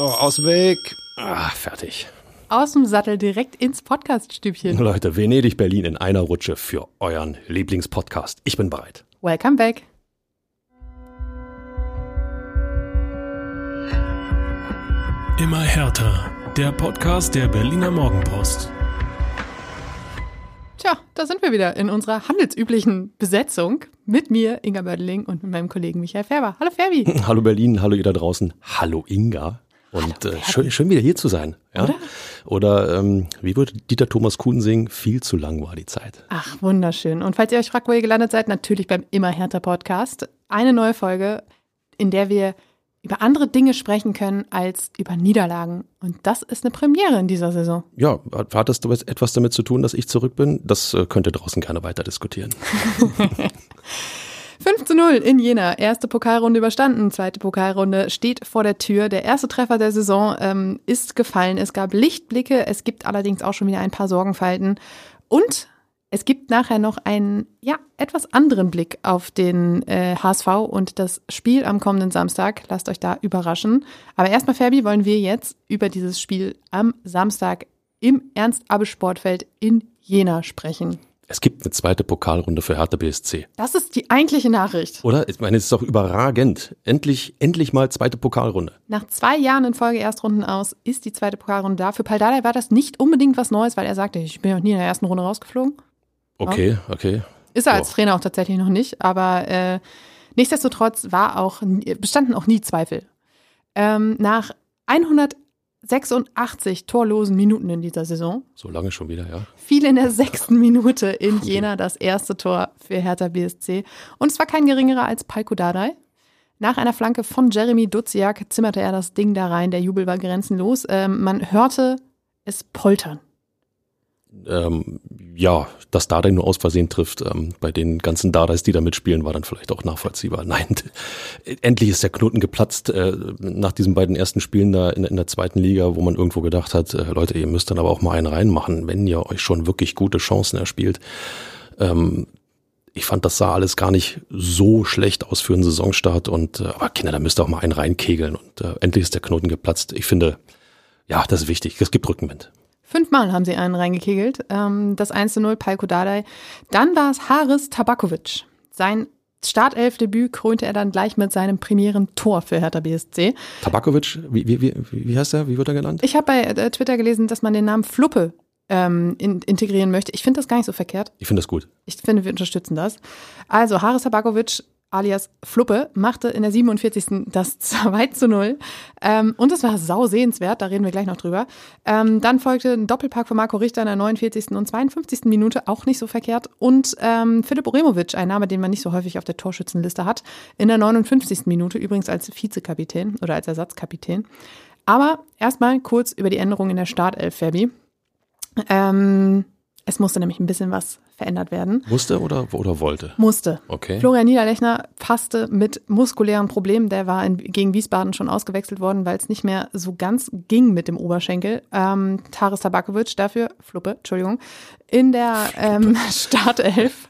aus dem Weg. Ah, fertig. Aus dem Sattel direkt ins Podcast-Stübchen. Leute, Venedig, Berlin in einer Rutsche für euren Lieblingspodcast. Ich bin bereit. Welcome back. Immer härter. Der Podcast der Berliner Morgenpost. Tja, da sind wir wieder in unserer handelsüblichen Besetzung. Mit mir, Inga Böddeling, und mit meinem Kollegen Michael Färber. Hallo Ferbi. Hallo Berlin, hallo ihr da draußen. Hallo Inga. Und schön wieder hier zu sein. Ja? Oder wie würde Dieter Thomas Kuhn singen? Viel zu lang war die Zeit. Ach, wunderschön. Und falls ihr euch fragt, wo ihr gelandet seid, natürlich beim Immer härter Podcast. Eine neue Folge, in der wir über andere Dinge sprechen können als über Niederlagen. Und das ist eine Premiere in dieser Saison. Ja, hat das etwas damit zu tun, dass ich zurück bin? Das könnt ihr draußen gerne weiter diskutieren. 5:0 in Jena. Erste Pokalrunde überstanden, zweite Pokalrunde steht vor der Tür. Der erste Treffer der Saison ist gefallen. Es gab Lichtblicke, es gibt allerdings auch schon wieder ein paar Sorgenfalten. Und es gibt nachher noch einen etwas anderen Blick auf den HSV und das Spiel am kommenden Samstag. Lasst euch da überraschen. Aber erstmal, Ferbi, wollen wir jetzt über dieses Spiel am Samstag im Ernst-Abbe-Sportfeld in Jena sprechen. Es gibt eine zweite Pokalrunde für Hertha BSC. Das ist die eigentliche Nachricht. Oder? Ich meine, es ist doch überragend. Endlich mal zweite Pokalrunde. Nach 2 Jahren in Folge Erstrunden aus ist die zweite Pokalrunde da. Für Pál Dárdai war das nicht unbedingt was Neues, weil er sagte, ich bin noch nie in der ersten Runde rausgeflogen. Okay. Ist er als Trainer auch tatsächlich noch nicht. Aber nichtsdestotrotz bestanden auch nie Zweifel. Nach 186 torlosen Minuten in dieser Saison. So lange schon wieder, ja. Fiel in der 6. Minute in Jena das erste Tor für Hertha BSC. Und es war kein geringerer als Pál Dárdai. Nach einer Flanke von Jeremy Dudziak zimmerte er das Ding da rein. Der Jubel war grenzenlos. Man hörte es poltern. Dass Dardai nur aus Versehen trifft, bei den ganzen Dardais, die da mitspielen, war dann vielleicht auch nachvollziehbar. Nein, endlich ist der Knoten geplatzt nach diesen beiden ersten Spielen da in der 2. Liga, wo man irgendwo gedacht hat, Leute, ihr müsst dann aber auch mal einen reinmachen, wenn ihr euch schon wirklich gute Chancen erspielt. Ich fand, das sah alles gar nicht so schlecht aus für einen Saisonstart. Aber Kinder, da müsst ihr auch mal einen reinkegeln. Und endlich ist der Knoten geplatzt. Ich finde, ja, das ist wichtig. Es gibt Rückenwind. 5-mal haben sie einen reingekegelt. Das 1:0 Pál Dárdai. Dann war es Haris Tabaković. Sein Startelfdebüt krönte er dann gleich mit seinem Premieren-Tor für Hertha BSC. Tabaković, wie heißt er? Wie wird er genannt? Ich habe bei Twitter gelesen, dass man den Namen Fluppe integrieren möchte. Ich finde das gar nicht so verkehrt. Ich finde das gut. Ich finde, wir unterstützen das. Also Haris Tabaković alias Fluppe machte in der 47. das 2:0. Und es war sausehenswert, da reden wir gleich noch drüber. Dann folgte ein Doppelpack von Marco Richter in der 49. und 52. Minute, auch nicht so verkehrt. Und Philipp Oremovic, ein Name, den man nicht so häufig auf der Torschützenliste hat, in der 59. Minute, übrigens als Vizekapitän oder als Ersatzkapitän. Aber erstmal kurz über die Änderung in der Startelf, Fabi. Es musste nämlich ein bisschen was verändert werden. Musste oder wollte? Musste. Okay. Florian Niederlechner passte mit muskulären Problemen. Der war gegen Wiesbaden schon ausgewechselt worden, weil es nicht mehr so ganz ging mit dem Oberschenkel. Haris Tabaković dafür, Fluppe, Entschuldigung, in der Startelf.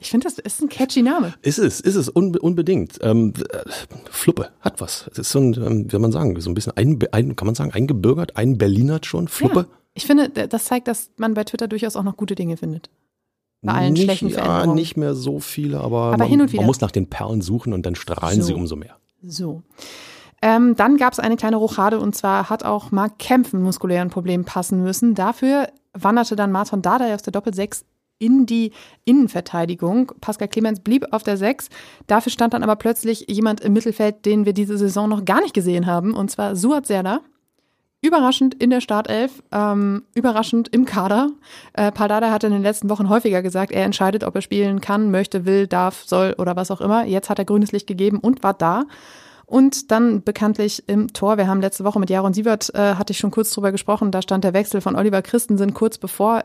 Ich finde, das ist ein catchy Name. Ist es, unbedingt. Fluppe hat was. Es ist so ein, wie man sagen, so ein bisschen, kann man sagen, eingebürgert, einberlinert schon, Fluppe. Ja. Ich finde, das zeigt, dass man bei Twitter durchaus auch noch gute Dinge findet. Bei allen schlechten Veränderungen. Ja, nicht mehr so viele, aber man muss nach den Perlen suchen und dann strahlen sie umso mehr. So. Dann gab es eine kleine Rochade, und zwar hat auch Mark Kempf ein muskulären Problem passen müssen. Dafür wanderte dann Marton Dardai aus der Doppel-6 in die Innenverteidigung. Pascal Clemens blieb auf der 6. Dafür stand dann aber plötzlich jemand im Mittelfeld, den wir diese Saison noch gar nicht gesehen haben, und zwar Suat Serdar. Überraschend in der Startelf, überraschend im Kader. Pál Dárdai hat in den letzten Wochen häufiger gesagt, er entscheidet, ob er spielen kann, möchte, will, darf, soll oder was auch immer. Jetzt hat er grünes Licht gegeben und war da. Und dann bekanntlich im Tor. Wir haben letzte Woche mit Jaron Sievert, hatte ich schon kurz drüber gesprochen, da stand der Wechsel von Oliver Christensen kurz bevor.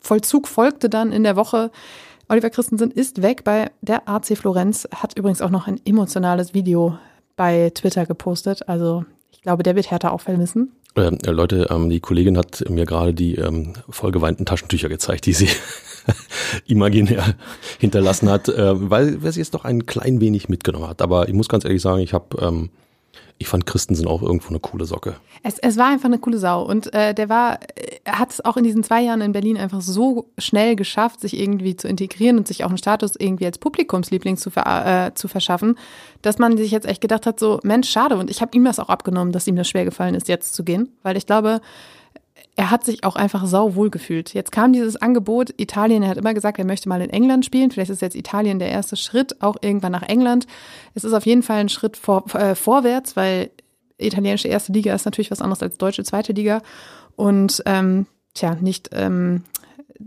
Vollzug folgte dann in der Woche. Oliver Christensen ist weg bei der AC Florenz, hat übrigens auch noch ein emotionales Video bei Twitter gepostet, also ich glaube, der wird Hertha auch vermissen. Leute, die Kollegin hat mir gerade die vollgeweinten Taschentücher gezeigt, die sie imaginär hinterlassen hat, weil sie es doch ein klein wenig mitgenommen hat. Aber ich muss ganz ehrlich sagen, ich habe ich fand Christensen auch irgendwo eine coole Socke. Es war einfach eine coole Sau und hat es auch in diesen 2 Jahren in Berlin einfach so schnell geschafft, sich irgendwie zu integrieren und sich auch einen Status irgendwie als Publikumsliebling zu verschaffen, dass man sich jetzt echt gedacht hat, so Mensch, schade, und ich habe ihm das auch abgenommen, dass ihm das schwer gefallen ist, jetzt zu gehen, weil ich glaube, er hat sich auch einfach sauwohl gefühlt. Jetzt kam dieses Angebot, Italien, er hat immer gesagt, er möchte mal in England spielen. Vielleicht ist jetzt Italien der erste Schritt, auch irgendwann nach England. Es ist auf jeden Fall ein Schritt vorwärts, weil italienische erste Liga ist natürlich was anderes als deutsche zweite Liga. Und nicht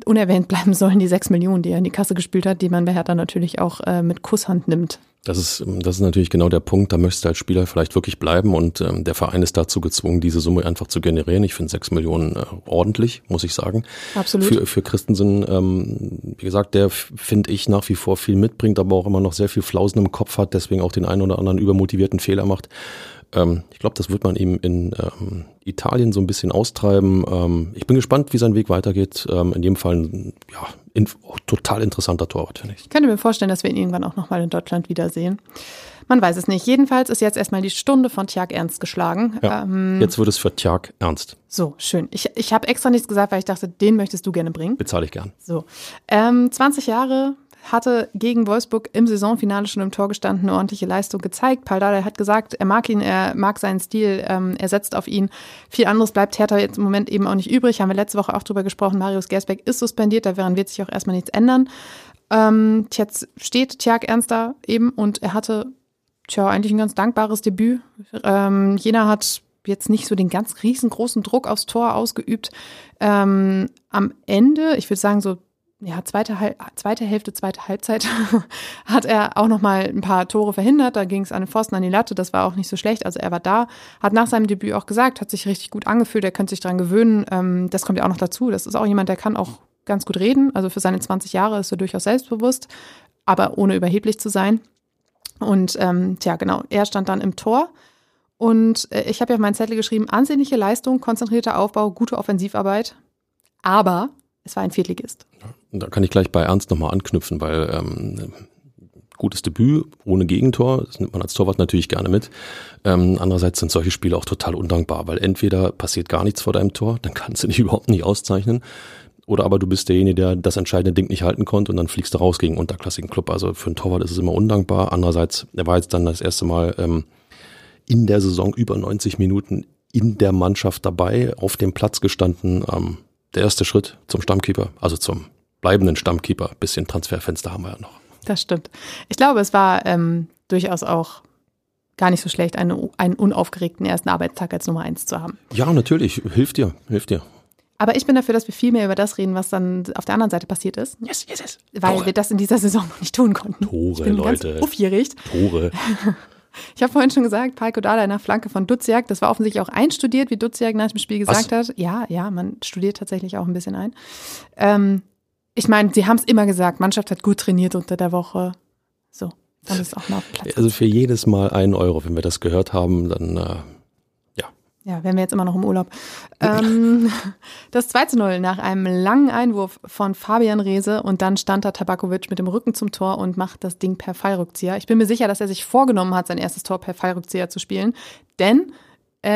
unerwähnt bleiben sollen die 6 Millionen, die er in die Kasse gespielt hat, die man bei Hertha natürlich auch mit Kusshand nimmt. Das ist natürlich genau der Punkt, da möchtest du als Spieler vielleicht wirklich bleiben und der Verein ist dazu gezwungen, diese Summe einfach zu generieren. Ich finde 6 Millionen ordentlich, muss ich sagen. Absolut. Für Christensen, wie gesagt, der finde ich nach wie vor viel mitbringt, aber auch immer noch sehr viel Flausen im Kopf hat, deswegen auch den einen oder anderen übermotivierten Fehler macht. Ich glaube, das wird man ihm in Italien so ein bisschen austreiben. Ich bin gespannt, wie sein Weg weitergeht. In jedem Fall total interessanter Torwart, finde ich. Ich könnte mir vorstellen, dass wir ihn irgendwann auch nochmal in Deutschland wiedersehen. Man weiß es nicht. Jedenfalls ist jetzt erstmal die Stunde von Tjark Ernst geschlagen. Ja, jetzt wird es für Tjark Ernst. So, schön. Ich habe extra nichts gesagt, weil ich dachte, den möchtest du gerne bringen. Bezahle ich gern. So, 20 Jahre... hatte gegen Wolfsburg im Saisonfinale schon im Tor gestanden, eine ordentliche Leistung gezeigt. Pál Dárdai hat gesagt, er mag ihn, er mag seinen Stil, er setzt auf ihn. Viel anderes bleibt Hertha jetzt im Moment eben auch nicht übrig. Haben wir letzte Woche auch drüber gesprochen. Marius Gersbeck ist suspendiert, daran wird sich auch erstmal nichts ändern. Jetzt steht Tjark Ernst da eben und er hatte eigentlich ein ganz dankbares Debüt. Jena hat jetzt nicht so den ganz riesengroßen Druck aufs Tor ausgeübt. Am Ende, ich würde sagen so, zweite Halbzeit hat er auch nochmal ein paar Tore verhindert. Da ging es an den Pfosten, an die Latte, das war auch nicht so schlecht. Also er war da, hat nach seinem Debüt auch gesagt, hat sich richtig gut angefühlt, er könnte sich dran gewöhnen. Das kommt ja auch noch dazu. Das ist auch jemand, der kann auch ganz gut reden. Also für seine 20 Jahre ist er durchaus selbstbewusst, aber ohne überheblich zu sein. Und er stand dann im Tor. Und ich habe ja auf meinen Zettel geschrieben, ansehnliche Leistung, konzentrierter Aufbau, gute Offensivarbeit. Aber es war ein Viertligist. Da kann ich gleich bei Ernst nochmal anknüpfen, weil gutes Debüt ohne Gegentor, das nimmt man als Torwart natürlich gerne mit. Andererseits sind solche Spiele auch total undankbar, weil entweder passiert gar nichts vor deinem Tor, dann kannst du dich überhaupt nicht auszeichnen. Oder aber du bist derjenige, der das entscheidende Ding nicht halten konnte und dann fliegst du raus gegen unterklassigen Club. Also für einen Torwart ist es immer undankbar. Andererseits, er war jetzt dann das erste Mal in der Saison über 90 Minuten in der Mannschaft dabei, auf dem Platz gestanden. Der erste Schritt zum Stammkeeper, also zum bleibenden Stammkeeper. Bisschen Transferfenster haben wir ja noch. Das stimmt. Ich glaube, es war durchaus auch gar nicht so schlecht, einen unaufgeregten ersten Arbeitstag als Nummer 1 zu haben. Ja, natürlich. Hilft dir. Aber ich bin dafür, dass wir viel mehr über das reden, was dann auf der anderen Seite passiert ist. Yes. Weil wir das in dieser Saison noch nicht tun konnten. Ganz aufgeregt. Tore. Ich habe vorhin schon gesagt, Pál Dárdai nach Flanke von Dudziak, das war offensichtlich auch einstudiert, wie Dudziak nach dem Spiel gesagt hat. Ja, man studiert tatsächlich auch ein bisschen ein. Ich meine, sie haben es immer gesagt, Mannschaft hat gut trainiert unter der Woche. So, das ist auch mal auf Platz. Also für jedes Mal 1 Euro, wenn wir das gehört haben, dann Ja, wären wir jetzt immer noch im Urlaub. Das 2:0 nach einem langen Einwurf von Fabian Reese und dann stand da Tabaković mit dem Rücken zum Tor und macht das Ding per Fallrückzieher. Ich bin mir sicher, dass er sich vorgenommen hat, sein erstes Tor per Fallrückzieher zu spielen, denn in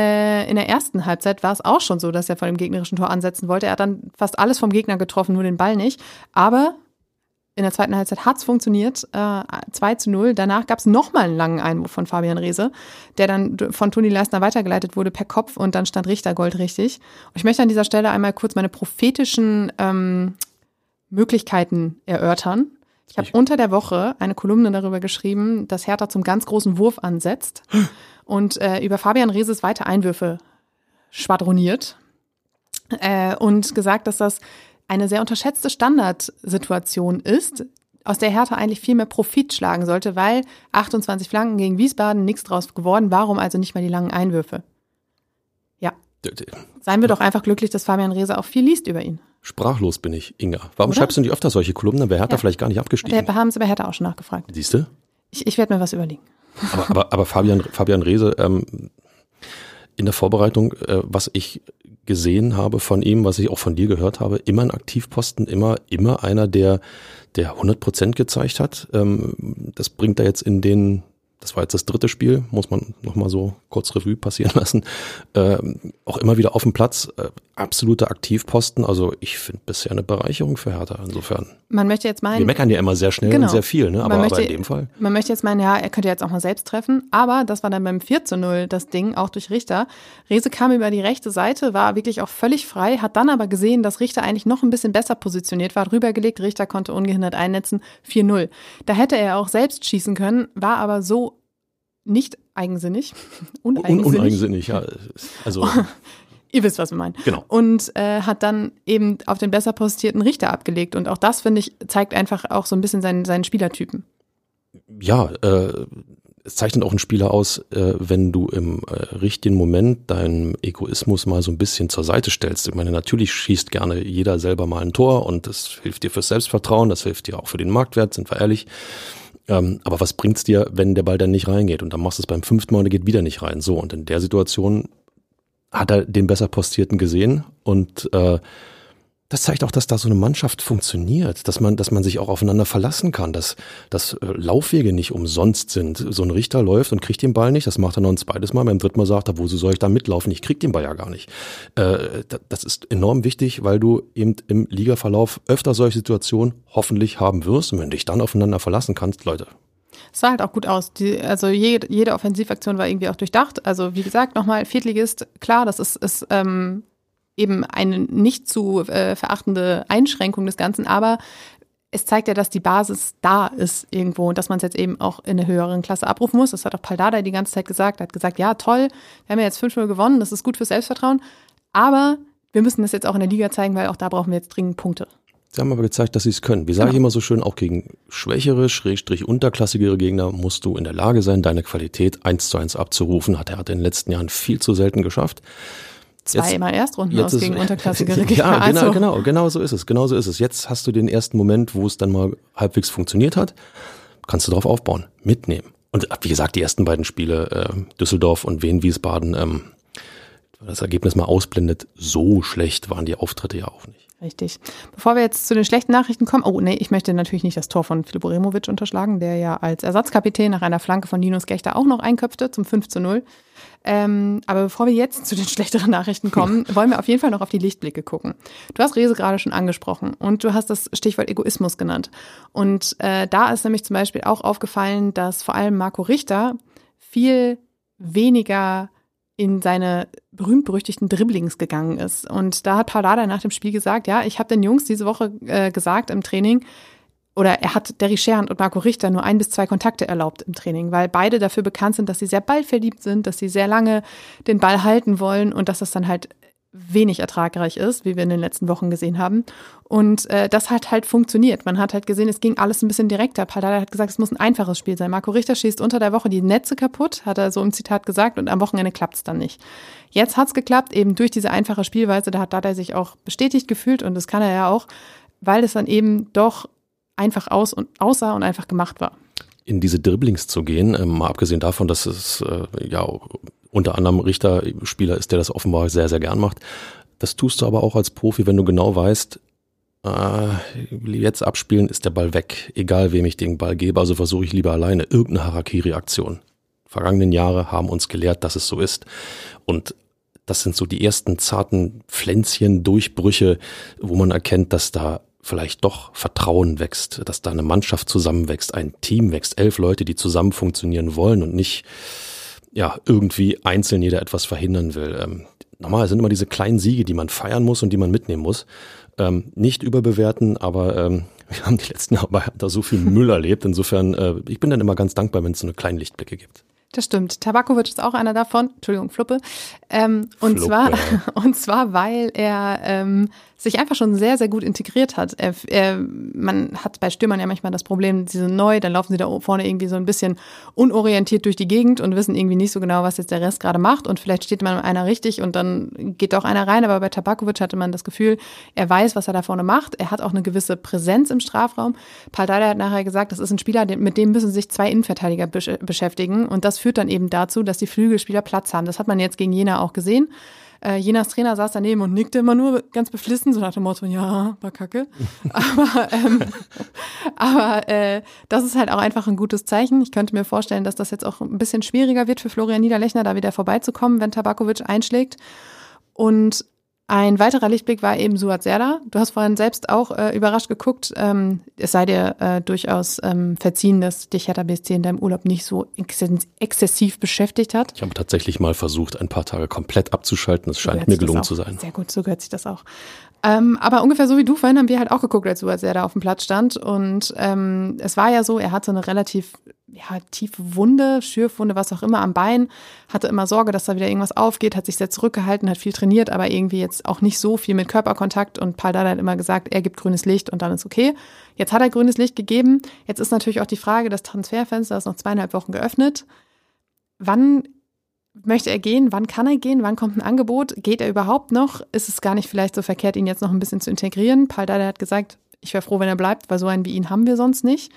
der ersten Halbzeit war es auch schon so, dass er vor dem gegnerischen Tor ansetzen wollte. Er hat dann fast alles vom Gegner getroffen, nur den Ball nicht, aber in der zweiten Halbzeit hat es funktioniert, 2:0. Danach gab es nochmal einen langen Einwurf von Fabian Reese, der dann von Toni Leistner weitergeleitet wurde per Kopf und dann stand Richter goldrichtig. Und ich möchte an dieser Stelle einmal kurz meine prophetischen Möglichkeiten erörtern. Ich habe unter der Woche eine Kolumne darüber geschrieben, dass Hertha zum ganz großen Wurf ansetzt und über Fabian Reeses weite Einwürfe schwadroniert und gesagt, dass das eine sehr unterschätzte Standardsituation ist, aus der Hertha eigentlich viel mehr Profit schlagen sollte, weil 28 Flanken gegen Wiesbaden, nichts draus geworden, warum also nicht mal die langen Einwürfe? Ja, seien wir doch einfach glücklich, dass Fabian Reese auch viel liest über ihn. Sprachlos bin ich, Inga. Warum schreibst du nicht öfter solche Kolumnen? Dann wäre Hertha vielleicht gar nicht abgestiegen. Wir haben es bei Hertha auch schon nachgefragt. Siehst du? Ich werde mir was überlegen. Aber Fabian Reese, in der Vorbereitung, was ich gesehen habe von ihm, was ich auch von dir gehört habe, immer ein Aktivposten, immer einer, der 100% gezeigt hat. Das bringt er jetzt in den das war jetzt das dritte Spiel, muss man nochmal so kurz Revue passieren lassen, auch immer wieder auf dem Platz, absolute Aktivposten, also ich finde bisher eine Bereicherung für Hertha insofern. Man möchte jetzt meinen... Wir meckern ja immer sehr schnell, genau, und sehr viel, ne? Aber in dem Fall... Man möchte jetzt meinen, ja, er könnte jetzt auch mal selbst treffen, aber das war dann beim 4:0 das Ding, auch durch Richter. Reese kam über die rechte Seite, war wirklich auch völlig frei, hat dann aber gesehen, dass Richter eigentlich noch ein bisschen besser positioniert war, hat rübergelegt, Richter konnte ungehindert einnetzen, 4:0. Da hätte er auch selbst schießen können, war aber so nicht eigensinnig. Uneigensinnig, ja. Also. Ihr wisst, was wir meinen. Genau. Und hat dann eben auf den besser postierten Richter abgelegt. Und auch das, finde ich, zeigt einfach auch so ein bisschen seinen Spielertypen. Ja, es zeichnet auch einen Spieler aus, wenn du im richtigen Moment deinen Egoismus mal so ein bisschen zur Seite stellst. Ich meine, natürlich schießt gerne jeder selber mal ein Tor und das hilft dir fürs Selbstvertrauen, das hilft dir auch für den Marktwert, sind wir ehrlich. Aber was bringt's dir, wenn der Ball dann nicht reingeht? Und dann machst du es beim 5. Mal und der geht wieder nicht rein. So, und in der Situation hat er den besser postierten gesehen. Und das zeigt auch, dass da so eine Mannschaft funktioniert, dass man sich auch aufeinander verlassen kann, dass Laufwege nicht umsonst sind. So ein Richter läuft und kriegt den Ball nicht, das macht er noch ein zweites Mal. Beim dritten Mal sagt er, wozu soll ich da mitlaufen? Ich krieg den Ball ja gar nicht. Das ist enorm wichtig, weil du eben im Ligaverlauf öfter solche Situationen hoffentlich haben wirst. Und wenn du dich dann aufeinander verlassen kannst, Leute. Es sah halt auch gut aus. Jede Offensivaktion war irgendwie auch durchdacht. Also wie gesagt, nochmal, Viertligist, klar, das ist eben eine nicht zu verachtende Einschränkung des Ganzen, aber es zeigt ja, dass die Basis da ist irgendwo und dass man es jetzt eben auch in der höheren Klasse abrufen muss. Das hat auch Pál Dárdai die ganze Zeit gesagt. Er hat gesagt, ja toll, wir haben ja jetzt 5:0 gewonnen, das ist gut fürs Selbstvertrauen, aber wir müssen das jetzt auch in der Liga zeigen, weil auch da brauchen wir jetzt dringend Punkte. Sie haben aber gezeigt, dass sie es können. Wie sage ich immer so schön, auch gegen schwächere, / unterklassigere Gegner musst du in der Lage sein, deine Qualität 1:1 abzurufen. Hat er in den letzten Jahren viel zu selten geschafft. Zweimal Erstrunden aus gegen unterklassige Gegner. Ja, genau so ist es. Genau so ist es. Jetzt hast du den ersten Moment, wo es dann mal halbwegs funktioniert hat. Kannst du darauf aufbauen, mitnehmen. Und wie gesagt, die ersten beiden Spiele, Düsseldorf und Wien-Wiesbaden, das Ergebnis mal ausblendet, so schlecht waren die Auftritte ja auch nicht. Richtig. Bevor wir jetzt zu den schlechten Nachrichten kommen, ich möchte natürlich nicht das Tor von Philipp Oremovic unterschlagen, der ja als Ersatzkapitän nach einer Flanke von Linus Gechter auch noch einköpfte zum 5:0. Aber bevor wir jetzt zu den schlechteren Nachrichten kommen, wollen wir auf jeden Fall noch auf die Lichtblicke gucken. Du hast Reese gerade schon angesprochen und du hast das Stichwort Egoismus genannt. Und da ist nämlich zum Beispiel auch aufgefallen, dass vor allem Marco Richter viel weniger in seine berühmt-berüchtigten Dribblings gegangen ist. Und da hat Pál Dárdai nach dem Spiel gesagt, ja, ich habe den Jungs diese Woche gesagt im Training, oder er hat Derry Schernd und Marco Richter nur 1 bis 2 Kontakte erlaubt im Training, weil beide dafür bekannt sind, dass sie sehr ballverliebt sind, dass sie sehr lange den Ball halten wollen und dass das dann halt wenig ertragreich ist, wie wir in den letzten Wochen gesehen haben. Und das hat halt funktioniert. Man hat halt gesehen, es ging alles ein bisschen direkter. Pál Dárdai hat gesagt, es muss ein einfaches Spiel sein. Marco Richter schießt unter der Woche die Netze kaputt, hat er so im Zitat gesagt, und am Wochenende klappt es dann nicht. Jetzt hat es geklappt, eben durch diese einfache Spielweise. Da hat Dárdai sich auch bestätigt gefühlt, und das kann er ja auch, weil es dann eben doch einfach aussah und einfach gemacht war. In diese Dribblings zu gehen, mal abgesehen davon, dass es ja unter anderem Richter-Spieler ist, der das offenbar sehr, sehr gern macht. Das tust du aber auch als Profi, wenn du genau weißt, jetzt abspielen ist der Ball weg, egal wem ich den Ball gebe, also versuche ich lieber alleine irgendeine Harakiri-Aktion. Vergangenen Jahre haben uns gelehrt, dass es so ist, und das sind so die ersten zarten Pflänzchen, Durchbrüche, wo man erkennt, dass da vielleicht doch Vertrauen wächst, dass da eine Mannschaft zusammenwächst, ein Team wächst, 11 Leute, die zusammen funktionieren wollen und nicht irgendwie einzeln jeder etwas verhindern will. Normal sind immer diese kleinen Siege, die man feiern muss und die man mitnehmen muss. Nicht überbewerten, aber wir haben die letzten Jahre da so viel Müll erlebt. Insofern, ich bin dann immer ganz dankbar, wenn es so eine kleine Lichtblicke gibt. Das stimmt. Tabaković ist auch einer davon. Entschuldigung, Fluppe. Und zwar, weil er sich einfach schon sehr, sehr gut integriert hat. Man hat bei Stürmern ja manchmal das Problem, sie sind neu, dann laufen sie da vorne irgendwie so ein bisschen unorientiert durch die Gegend und wissen irgendwie nicht so genau, was jetzt der Rest gerade macht. Und vielleicht steht man einer richtig und dann geht auch einer rein. Aber bei Tabaković hatte man das Gefühl, er weiß, was er da vorne macht. Er hat auch eine gewisse Präsenz im Strafraum. Pál Dárdai hat nachher gesagt, das ist ein Spieler, mit dem müssen sich 2 Innenverteidiger beschäftigen. Und das führt dann eben dazu, dass die Flügelspieler Platz haben. Das hat man jetzt gegen Jena auch gesehen. Jenas Trainer saß daneben und nickte immer nur ganz beflissen, so nach dem Motto, ja, war kacke. Aber das ist halt auch einfach ein gutes Zeichen. Ich könnte mir vorstellen, dass das jetzt auch ein bisschen schwieriger wird für Florian Niederlechner, da wieder vorbeizukommen, wenn Tabaković einschlägt. Und ein weiterer Lichtblick war eben Suat Serdar. Du hast vorhin selbst auch überrascht geguckt. Es sei dir durchaus verziehen, dass dich Hertha BSC in deinem Urlaub nicht so exzessiv beschäftigt hat. Ich habe tatsächlich mal versucht, ein paar Tage komplett abzuschalten. Es scheint mir gelungen zu sein. Sehr gut, so gehört sich das auch. Aber ungefähr so wie du vorhin haben wir halt auch geguckt, als Suat Serdar auf dem Platz stand. Und es war ja so, er hatte eine relativ tiefe Wunde, Schürfwunde, was auch immer am Bein, hatte immer Sorge, dass da wieder irgendwas aufgeht, hat sich sehr zurückgehalten, hat viel trainiert, aber irgendwie jetzt auch nicht so viel mit Körperkontakt und Pál Dárdai hat immer gesagt, er gibt grünes Licht und dann ist okay. Jetzt hat er grünes Licht gegeben, jetzt ist natürlich auch die Frage, das Transferfenster ist noch 2,5 Wochen geöffnet. Wann möchte er gehen? Wann kann er gehen? Wann kommt ein Angebot? Geht er überhaupt noch? Ist es gar nicht vielleicht so verkehrt, ihn jetzt noch ein bisschen zu integrieren? Pál Dárdai hat gesagt, ich wäre froh, wenn er bleibt, weil so einen wie ihn haben wir sonst nicht.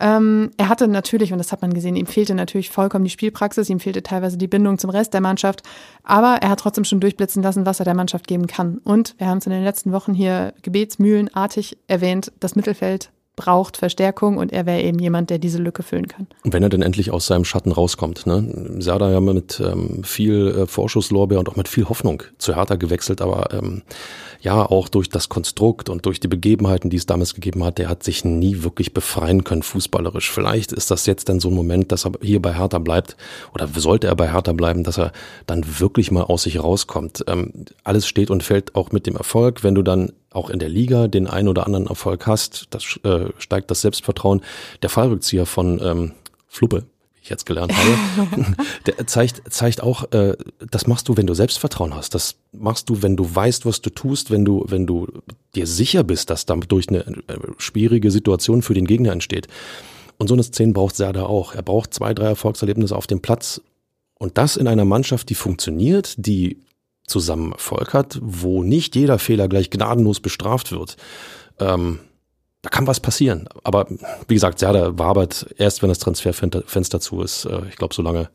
Er hatte natürlich, und das hat man gesehen, ihm fehlte natürlich vollkommen die Spielpraxis, ihm fehlte teilweise die Bindung zum Rest der Mannschaft, aber er hat trotzdem schon durchblitzen lassen, was er der Mannschaft geben kann. Und wir haben es in den letzten Wochen hier gebetsmühlenartig erwähnt, das Mittelfeld braucht Verstärkung und er wäre eben jemand, der diese Lücke füllen kann. Und wenn er dann endlich aus seinem Schatten rauskommt, ne? Serdar ja mit viel Vorschusslorbeer und auch mit viel Hoffnung zu Hertha gewechselt, aber ja, auch durch das Konstrukt und durch die Begebenheiten, die es damals gegeben hat, der hat sich nie wirklich befreien können fußballerisch. Vielleicht ist das jetzt dann so ein Moment, dass er hier bei Hertha bleibt oder sollte er bei Hertha bleiben, dass er dann wirklich mal aus sich rauskommt. Alles steht und fällt auch mit dem Erfolg, wenn du dann auch in der Liga den einen oder anderen Erfolg hast, das steigt das Selbstvertrauen. Der Fallrückzieher von Fluppe, wie ich jetzt gelernt habe, der zeigt auch, das machst du, wenn du Selbstvertrauen hast. Das machst du, wenn du weißt, was du tust, wenn du dir sicher bist, dass damit durch eine schwierige Situation für den Gegner entsteht. Und so eine Szene braucht Serdar auch. Er braucht 2, 3 Erfolgserlebnisse auf dem Platz. Und das in einer Mannschaft, die funktioniert, die zusammen Erfolg hat, wo nicht jeder Fehler gleich gnadenlos bestraft wird. Da kann was passieren. Aber wie gesagt, Serdar wabert erst, wenn das Transferfenster zu ist. Ich glaube, so lange,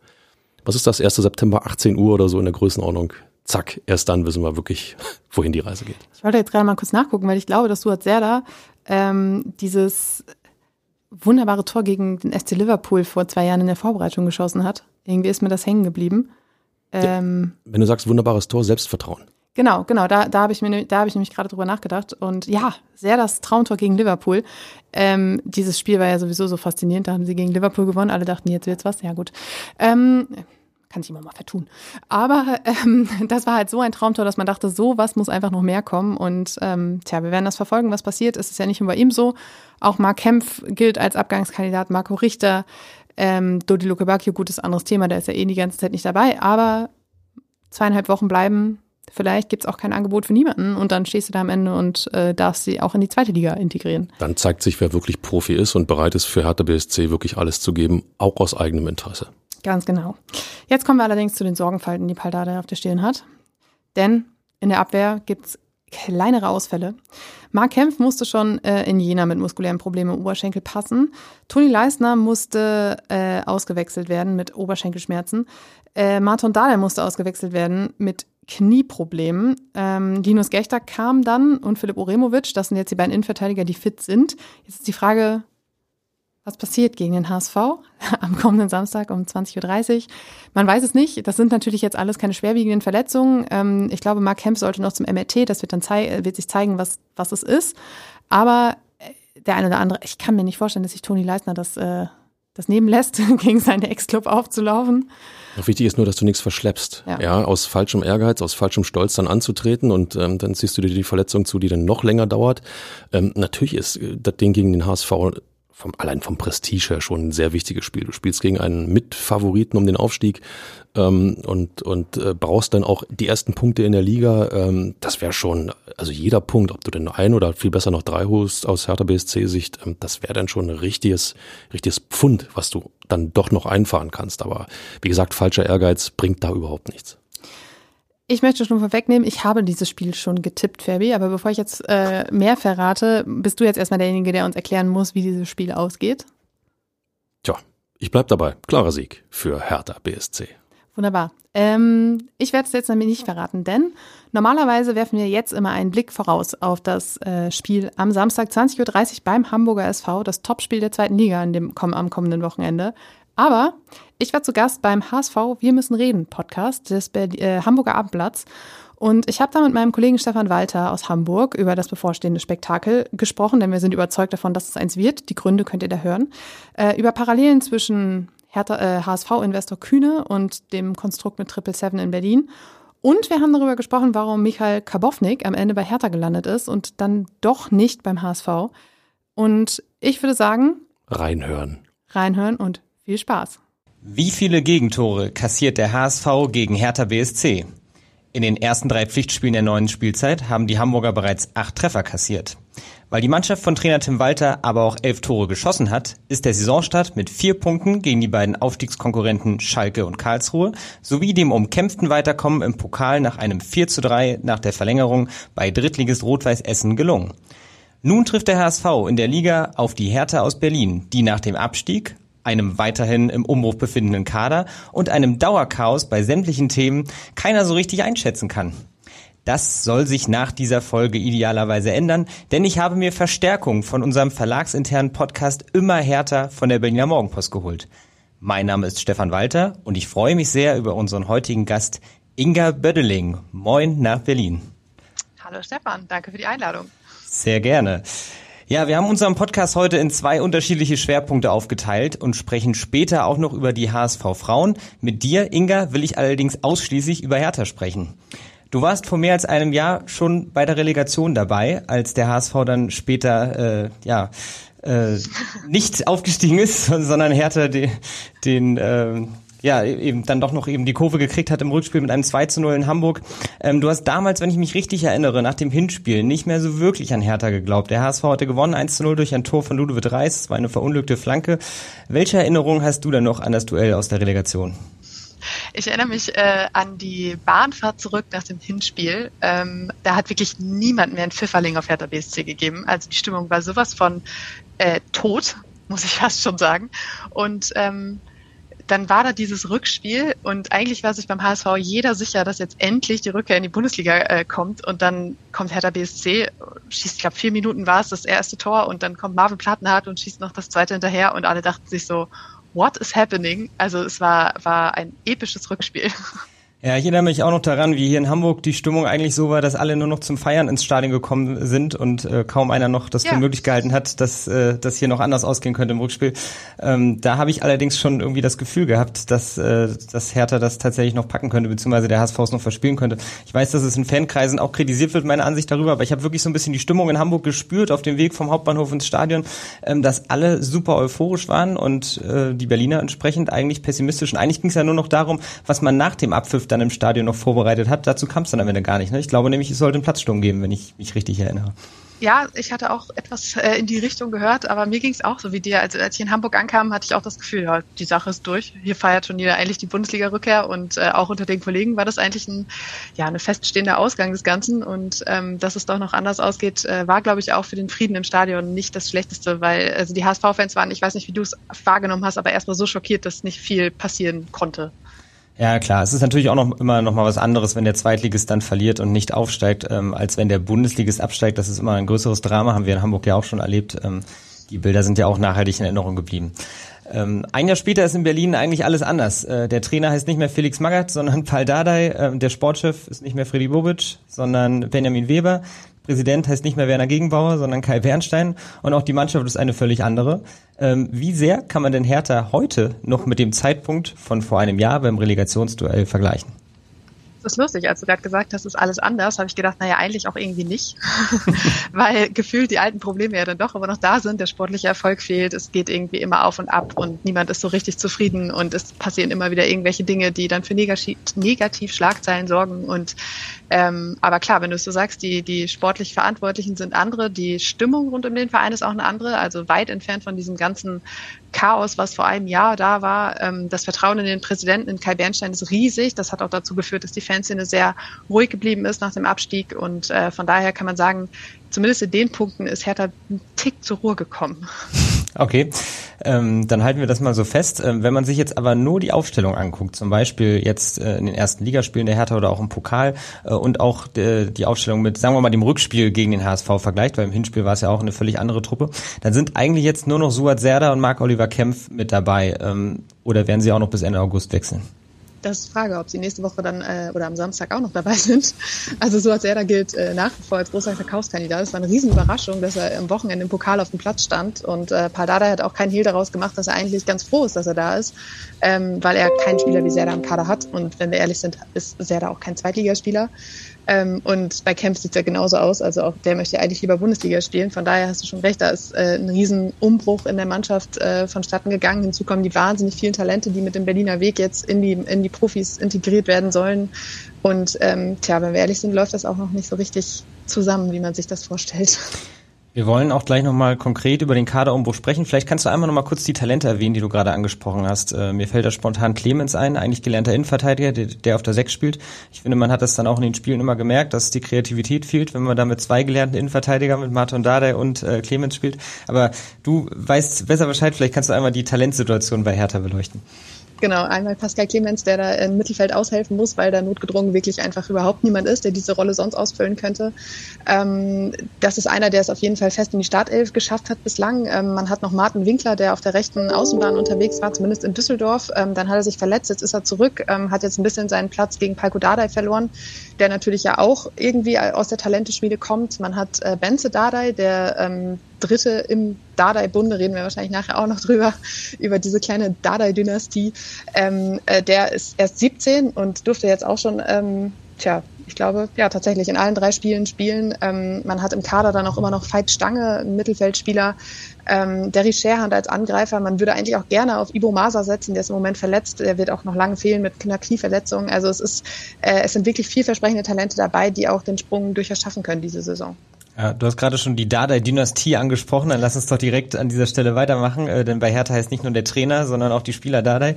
was ist das, 1. September, 18 Uhr oder so in der Größenordnung. Zack, erst dann wissen wir wirklich, wohin die Reise geht. Ich wollte jetzt gerade mal kurz nachgucken, weil ich glaube, dass Suat Serdar dieses wunderbare Tor gegen den SC Liverpool vor 2 Jahren in der Vorbereitung geschossen hat. Irgendwie ist mir das hängen geblieben. Ja, wenn du sagst, wunderbares Tor, Selbstvertrauen. Genau, da habe ich nämlich gerade drüber nachgedacht. Und ja, sehr das Traumtor gegen Liverpool. Dieses Spiel war ja sowieso so faszinierend, da haben sie gegen Liverpool gewonnen. Alle dachten, jetzt wird's was, ja gut. Kann ich immer mal vertun. Aber das war halt so ein Traumtor, dass man dachte, so was muss einfach noch mehr kommen. Und wir werden das verfolgen, was passiert. Es ist ja nicht nur bei ihm so. Auch Mark Kempf gilt als Abgangskandidat, Marco Richter. Dodi Lukebakio, gutes anderes Thema, der ist ja eh die ganze Zeit nicht dabei, aber 2,5 Wochen bleiben, vielleicht gibt's auch kein Angebot für niemanden und dann stehst du da am Ende und darfst sie auch in die 2. Liga integrieren. Dann zeigt sich, wer wirklich Profi ist und bereit ist, für Hertha BSC wirklich alles zu geben, auch aus eigenem Interesse. Ganz genau. Jetzt kommen wir allerdings zu den Sorgenfalten, die Pál Dárdai auf der Stirn hat, denn in der Abwehr gibt's kleinere Ausfälle. Mark Kempf musste schon in Jena mit muskulären Problemen im Oberschenkel passen. Toni Leistner musste ausgewechselt werden mit Oberschenkelschmerzen. Marton Dardai musste ausgewechselt werden mit Knieproblemen. Linus Gechter kam dann und Philipp Oremovic. Das sind jetzt die beiden Innenverteidiger, die fit sind. Jetzt ist die Frage, was passiert gegen den HSV am kommenden Samstag um 20.30 Uhr? Man weiß es nicht. Das sind natürlich jetzt alles keine schwerwiegenden Verletzungen. Ich glaube, Mark Kempf sollte noch zum MRT. Das wird sich zeigen, was es ist. Aber der eine oder andere, ich kann mir nicht vorstellen, dass sich Toni Leistner das nehmen lässt, gegen seinen Ex-Club aufzulaufen. Doch wichtig ist nur, dass du nichts verschleppst. Ja, aus falschem Ehrgeiz, aus falschem Stolz dann anzutreten und dann ziehst du dir die Verletzung zu, die dann noch länger dauert. Natürlich ist das Ding gegen den HSV allein vom Prestige her schon ein sehr wichtiges Spiel. Du spielst gegen einen Mitfavoriten um den Aufstieg und brauchst dann auch die ersten Punkte in der Liga. Das wäre schon, also jeder Punkt, ob du denn 1 oder viel besser noch 3 holst aus Hertha BSC-Sicht, das wäre dann schon ein richtiges Pfund, was du dann doch noch einfahren kannst. Aber wie gesagt, falscher Ehrgeiz bringt da überhaupt nichts. Ich möchte schon vorwegnehmen, ich habe dieses Spiel schon getippt, Ferbi, aber bevor ich jetzt mehr verrate, bist du jetzt erstmal derjenige, der uns erklären muss, wie dieses Spiel ausgeht? Tja, ich bleib dabei. Klarer Sieg für Hertha BSC. Wunderbar. Ich werde es jetzt nämlich nicht verraten, denn normalerweise werfen wir jetzt immer einen Blick voraus auf das Spiel am Samstag 20.30 Uhr beim Hamburger SV, das Topspiel der zweiten Liga am kommenden Wochenende. Aber ich war zu Gast beim HSV Wir müssen reden Podcast des Hamburger Abendblatts und ich habe da mit meinem Kollegen Stefan Walter aus Hamburg über das bevorstehende Spektakel gesprochen, denn wir sind überzeugt davon, dass es eins wird. Die Gründe könnt ihr da hören. Über Parallelen zwischen HSV-Investor Kühne und dem Konstrukt mit 777 in Berlin. Und wir haben darüber gesprochen, warum Michal Karbownik am Ende bei Hertha gelandet ist und dann doch nicht beim HSV. Und ich würde sagen, reinhören und viel Spaß. Wie viele Gegentore kassiert der HSV gegen Hertha BSC? In den ersten 3 Pflichtspielen der neuen Spielzeit haben die Hamburger bereits 8 Treffer kassiert. Weil die Mannschaft von Trainer Tim Walter aber auch 11 Tore geschossen hat, ist der Saisonstart mit 4 Punkten gegen die beiden Aufstiegskonkurrenten Schalke und Karlsruhe sowie dem umkämpften Weiterkommen im Pokal nach einem 4:3 nach der Verlängerung bei Drittligist Rot-Weiß Essen gelungen. Nun trifft der HSV in der Liga auf die Hertha aus Berlin, die nach dem Abstieg, einem weiterhin im Umbruch befindenden Kader und einem Dauerchaos bei sämtlichen Themen keiner so richtig einschätzen kann. Das soll sich nach dieser Folge idealerweise ändern, denn ich habe mir Verstärkung von unserem verlagsinternen Podcast Immer Hertha von der Berliner Morgenpost geholt. Mein Name ist Stefan Walter und ich freue mich sehr über unseren heutigen Gast Inga Böddeling. Moin nach Berlin. Hallo Stefan, danke für die Einladung. Sehr gerne. Ja, wir haben unseren Podcast heute in 2 unterschiedliche Schwerpunkte aufgeteilt und sprechen später auch noch über die HSV-Frauen. Mit dir, Inga, will ich allerdings ausschließlich über Hertha sprechen. Du warst vor mehr als einem Jahr schon bei der Relegation dabei, als der HSV dann später nicht aufgestiegen ist, sondern Hertha eben dann doch noch die Kurve gekriegt hat im Rückspiel mit einem 2:0 in Hamburg. Du hast damals, wenn ich mich richtig erinnere, nach dem Hinspiel nicht mehr so wirklich an Hertha geglaubt. Der HSV hatte gewonnen, 1:0 durch ein Tor von Ludovic Reis. Das war eine verunglückte Flanke. Welche Erinnerung hast du denn noch an das Duell aus der Relegation? Ich erinnere mich an die Bahnfahrt zurück nach dem Hinspiel. Da hat wirklich niemand mehr einen Pfifferling auf Hertha BSC gegeben. Also die Stimmung war sowas von tot, muss ich fast schon sagen. Und dann war da dieses Rückspiel und eigentlich war sich beim HSV jeder sicher, dass jetzt endlich die Rückkehr in die Bundesliga kommt und dann kommt Hertha BSC, schießt, ich glaube 4 Minuten war es, das erste Tor und dann kommt Marvin Plattenhardt und schießt noch das zweite hinterher und alle dachten sich so, what is happening? Also es war ein episches Rückspiel. Ja, ich erinnere mich auch noch daran, wie hier in Hamburg die Stimmung eigentlich so war, dass alle nur noch zum Feiern ins Stadion gekommen sind und kaum einer noch das für möglich gehalten hat, dass das hier noch anders ausgehen könnte im Rückspiel. Da habe ich allerdings schon irgendwie das Gefühl gehabt, dass Hertha das tatsächlich noch packen könnte, beziehungsweise der HSV es noch verspielen könnte. Ich weiß, dass es in Fankreisen auch kritisiert wird, meine Ansicht darüber, aber ich habe wirklich so ein bisschen die Stimmung in Hamburg gespürt, auf dem Weg vom Hauptbahnhof ins Stadion, dass alle super euphorisch waren und die Berliner entsprechend eigentlich pessimistisch. Und eigentlich ging es ja nur noch darum, was man nach dem Abpfiff dann im Stadion noch vorbereitet hat. Dazu kam es dann am Ende gar nicht. Ne? Ich glaube nämlich, es sollte einen Platzsturm geben, wenn ich mich richtig erinnere. Ja, ich hatte auch etwas in die Richtung gehört, aber mir ging es auch so wie dir. Also, als ich in Hamburg ankam, hatte ich auch das Gefühl, ja, die Sache ist durch. Hier feiert schon jeder eigentlich die Bundesliga-Rückkehr und auch unter den Kollegen war das eigentlich ein feststehender Ausgang des Ganzen und dass es doch noch anders ausgeht, war, glaube ich, auch für den Frieden im Stadion nicht das Schlechteste, weil also die HSV-Fans waren, ich weiß nicht, wie du es wahrgenommen hast, aber erstmal so schockiert, dass nicht viel passieren konnte. Ja, klar. Es ist natürlich auch immer noch mal was anderes, wenn der Zweitligist dann verliert und nicht aufsteigt, als wenn der Bundesligist absteigt. Das ist immer ein größeres Drama, haben wir in Hamburg ja auch schon erlebt. Die Bilder sind ja auch nachhaltig in Erinnerung geblieben. Ein Jahr später ist in Berlin eigentlich alles anders. Der Trainer heißt nicht mehr Felix Magath, sondern Pál Dárdai. Der Sportchef ist nicht mehr Freddy Bobic, sondern Benjamin Weber. Präsident heißt nicht mehr Werner Gegenbauer, sondern Kai Bernstein. Und auch die Mannschaft ist eine völlig andere. Wie sehr kann man denn Hertha heute noch mit dem Zeitpunkt von vor einem Jahr beim Relegationsduell vergleichen? Das ist lustig, als du gerade gesagt hast, ist alles anders, habe ich gedacht, naja, eigentlich auch irgendwie nicht, weil gefühlt die alten Probleme ja dann doch immer noch da sind, der sportliche Erfolg fehlt, es geht irgendwie immer auf und ab und niemand ist so richtig zufrieden und es passieren immer wieder irgendwelche Dinge, die dann für Negativ-Schlagzeilen sorgen und aber klar, wenn du es so sagst, die sportlich Verantwortlichen sind andere, die Stimmung rund um den Verein ist auch eine andere, also weit entfernt von diesem ganzen Chaos, was vor einem Jahr da war. Das Vertrauen in den Präsidenten, in Kai Bernstein, ist riesig, das hat auch dazu geführt, dass die Fanszene sehr ruhig geblieben ist nach dem Abstieg und von daher kann man sagen, zumindest in den Punkten ist Hertha einen Tick zur Ruhe gekommen. Okay, dann halten wir das mal so fest. Wenn man sich jetzt aber nur die Aufstellung anguckt, zum Beispiel jetzt in den ersten Ligaspielen der Hertha oder auch im Pokal und auch die Aufstellung mit, sagen wir mal, dem Rückspiel gegen den HSV vergleicht, weil im Hinspiel war es ja auch eine völlig andere Truppe, dann sind eigentlich jetzt nur noch Suat Serdar und Marc-Oliver Kempf mit dabei. Oder werden sie auch noch bis Ende August wechseln? Das ist die Frage, ob sie nächste Woche dann oder am Samstag auch noch dabei sind. Also Suat Serdar gilt nach wie vor als großer Verkaufskandidat. Es war eine Riesenüberraschung, dass er am Wochenende im Pokal auf dem Platz stand. Und Pál Dárdai hat auch keinen Hehl daraus gemacht, dass er eigentlich ganz froh ist, dass er da ist, weil er keinen Spieler wie Serdar im Kader hat. Und wenn wir ehrlich sind, ist Serdar auch kein Zweitligaspieler. Und bei Kempf sieht es ja genauso aus. Also auch der möchte eigentlich lieber Bundesliga spielen. Von daher hast du schon recht, da ist ein Riesenumbruch in der Mannschaft vonstatten gegangen. Hinzu kommen die wahnsinnig vielen Talente, die mit dem Berliner Weg jetzt in die Profis integriert werden sollen. Und wenn wir ehrlich sind, läuft das auch noch nicht so richtig zusammen, wie man sich das vorstellt. Wir wollen auch gleich nochmal konkret über den Kaderumbruch sprechen. Vielleicht kannst du einmal nochmal kurz die Talente erwähnen, die du gerade angesprochen hast. Mir fällt da spontan Clemens ein, eigentlich gelernter Innenverteidiger, der auf der 6 spielt. Ich finde, man hat das dann auch in den Spielen immer gemerkt, dass die Kreativität fehlt, wenn man da mit zwei gelernten Innenverteidigern, mit Marton Dardai und Clemens spielt. Aber du weißt besser Bescheid, vielleicht kannst du einmal die Talentsituation bei Hertha beleuchten. Genau, einmal Pascal Clemens, der da im Mittelfeld aushelfen muss, weil da notgedrungen wirklich einfach überhaupt niemand ist, der diese Rolle sonst ausfüllen könnte. Das ist einer, der es auf jeden Fall fest in die Startelf geschafft hat bislang. Man hat noch Martin Winkler, der auf der rechten Außenbahn unterwegs war, zumindest in Düsseldorf. Dann hat er sich verletzt, jetzt ist er zurück, hat jetzt ein bisschen seinen Platz gegen Pál Dárdai verloren, der natürlich ja auch irgendwie aus der Talenteschmiede kommt. Man hat Benze Dardai, der Dritte im Dardai-Bunde, reden wir wahrscheinlich nachher auch noch drüber, über diese kleine Dardai-Dynastie. Der ist erst 17 und durfte jetzt auch schon, tatsächlich in allen 3 Spielen spielen. Man hat im Kader dann auch immer noch Veit Stange, einen Mittelfeldspieler, der Scherhand als Angreifer. Man würde eigentlich auch gerne auf Ibo Masa setzen, der ist im Moment verletzt. Der wird auch noch lange fehlen mit einer Knieverletzung. Also es sind wirklich vielversprechende Talente dabei, die auch den Sprung durchaus schaffen können diese Saison. Ja, du hast gerade schon die Dardai-Dynastie angesprochen, dann lass uns doch direkt an dieser Stelle weitermachen, denn bei Hertha heißt nicht nur der Trainer, sondern auch die Spieler Dardai.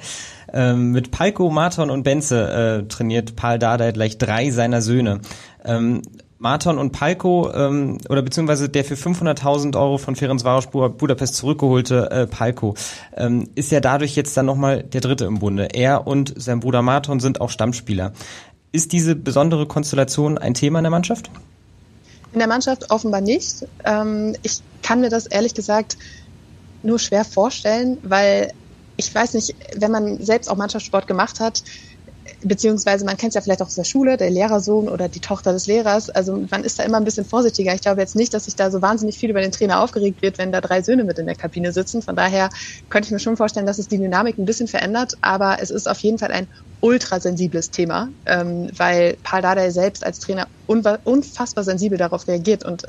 Mit Palko, Marton und Benze trainiert Pál Dárdai gleich 3 seiner Söhne. Marton und Palko, oder beziehungsweise der für 500.000 € von Ferencváros Budapest zurückgeholte Palko, ist ja dadurch jetzt dann nochmal der Dritte im Bunde. Er und sein Bruder Marton sind auch Stammspieler. Ist diese besondere Konstellation ein Thema in der Mannschaft? In der Mannschaft offenbar nicht. Ich kann mir das ehrlich gesagt nur schwer vorstellen, weil ich weiß nicht, wenn man selbst auch Mannschaftssport gemacht hat, beziehungsweise man kennt es ja vielleicht auch aus der Schule, der Lehrersohn oder die Tochter des Lehrers, also man ist da immer ein bisschen vorsichtiger. Ich glaube jetzt nicht, dass sich da so wahnsinnig viel über den Trainer aufgeregt wird, wenn da 3 Söhne mit in der Kabine sitzen. Von daher könnte ich mir schon vorstellen, dass es die Dynamik ein bisschen verändert, aber es ist auf jeden Fall ein ultrasensibles Thema, weil Pál Dárdai selbst als Trainer unfassbar sensibel darauf reagiert und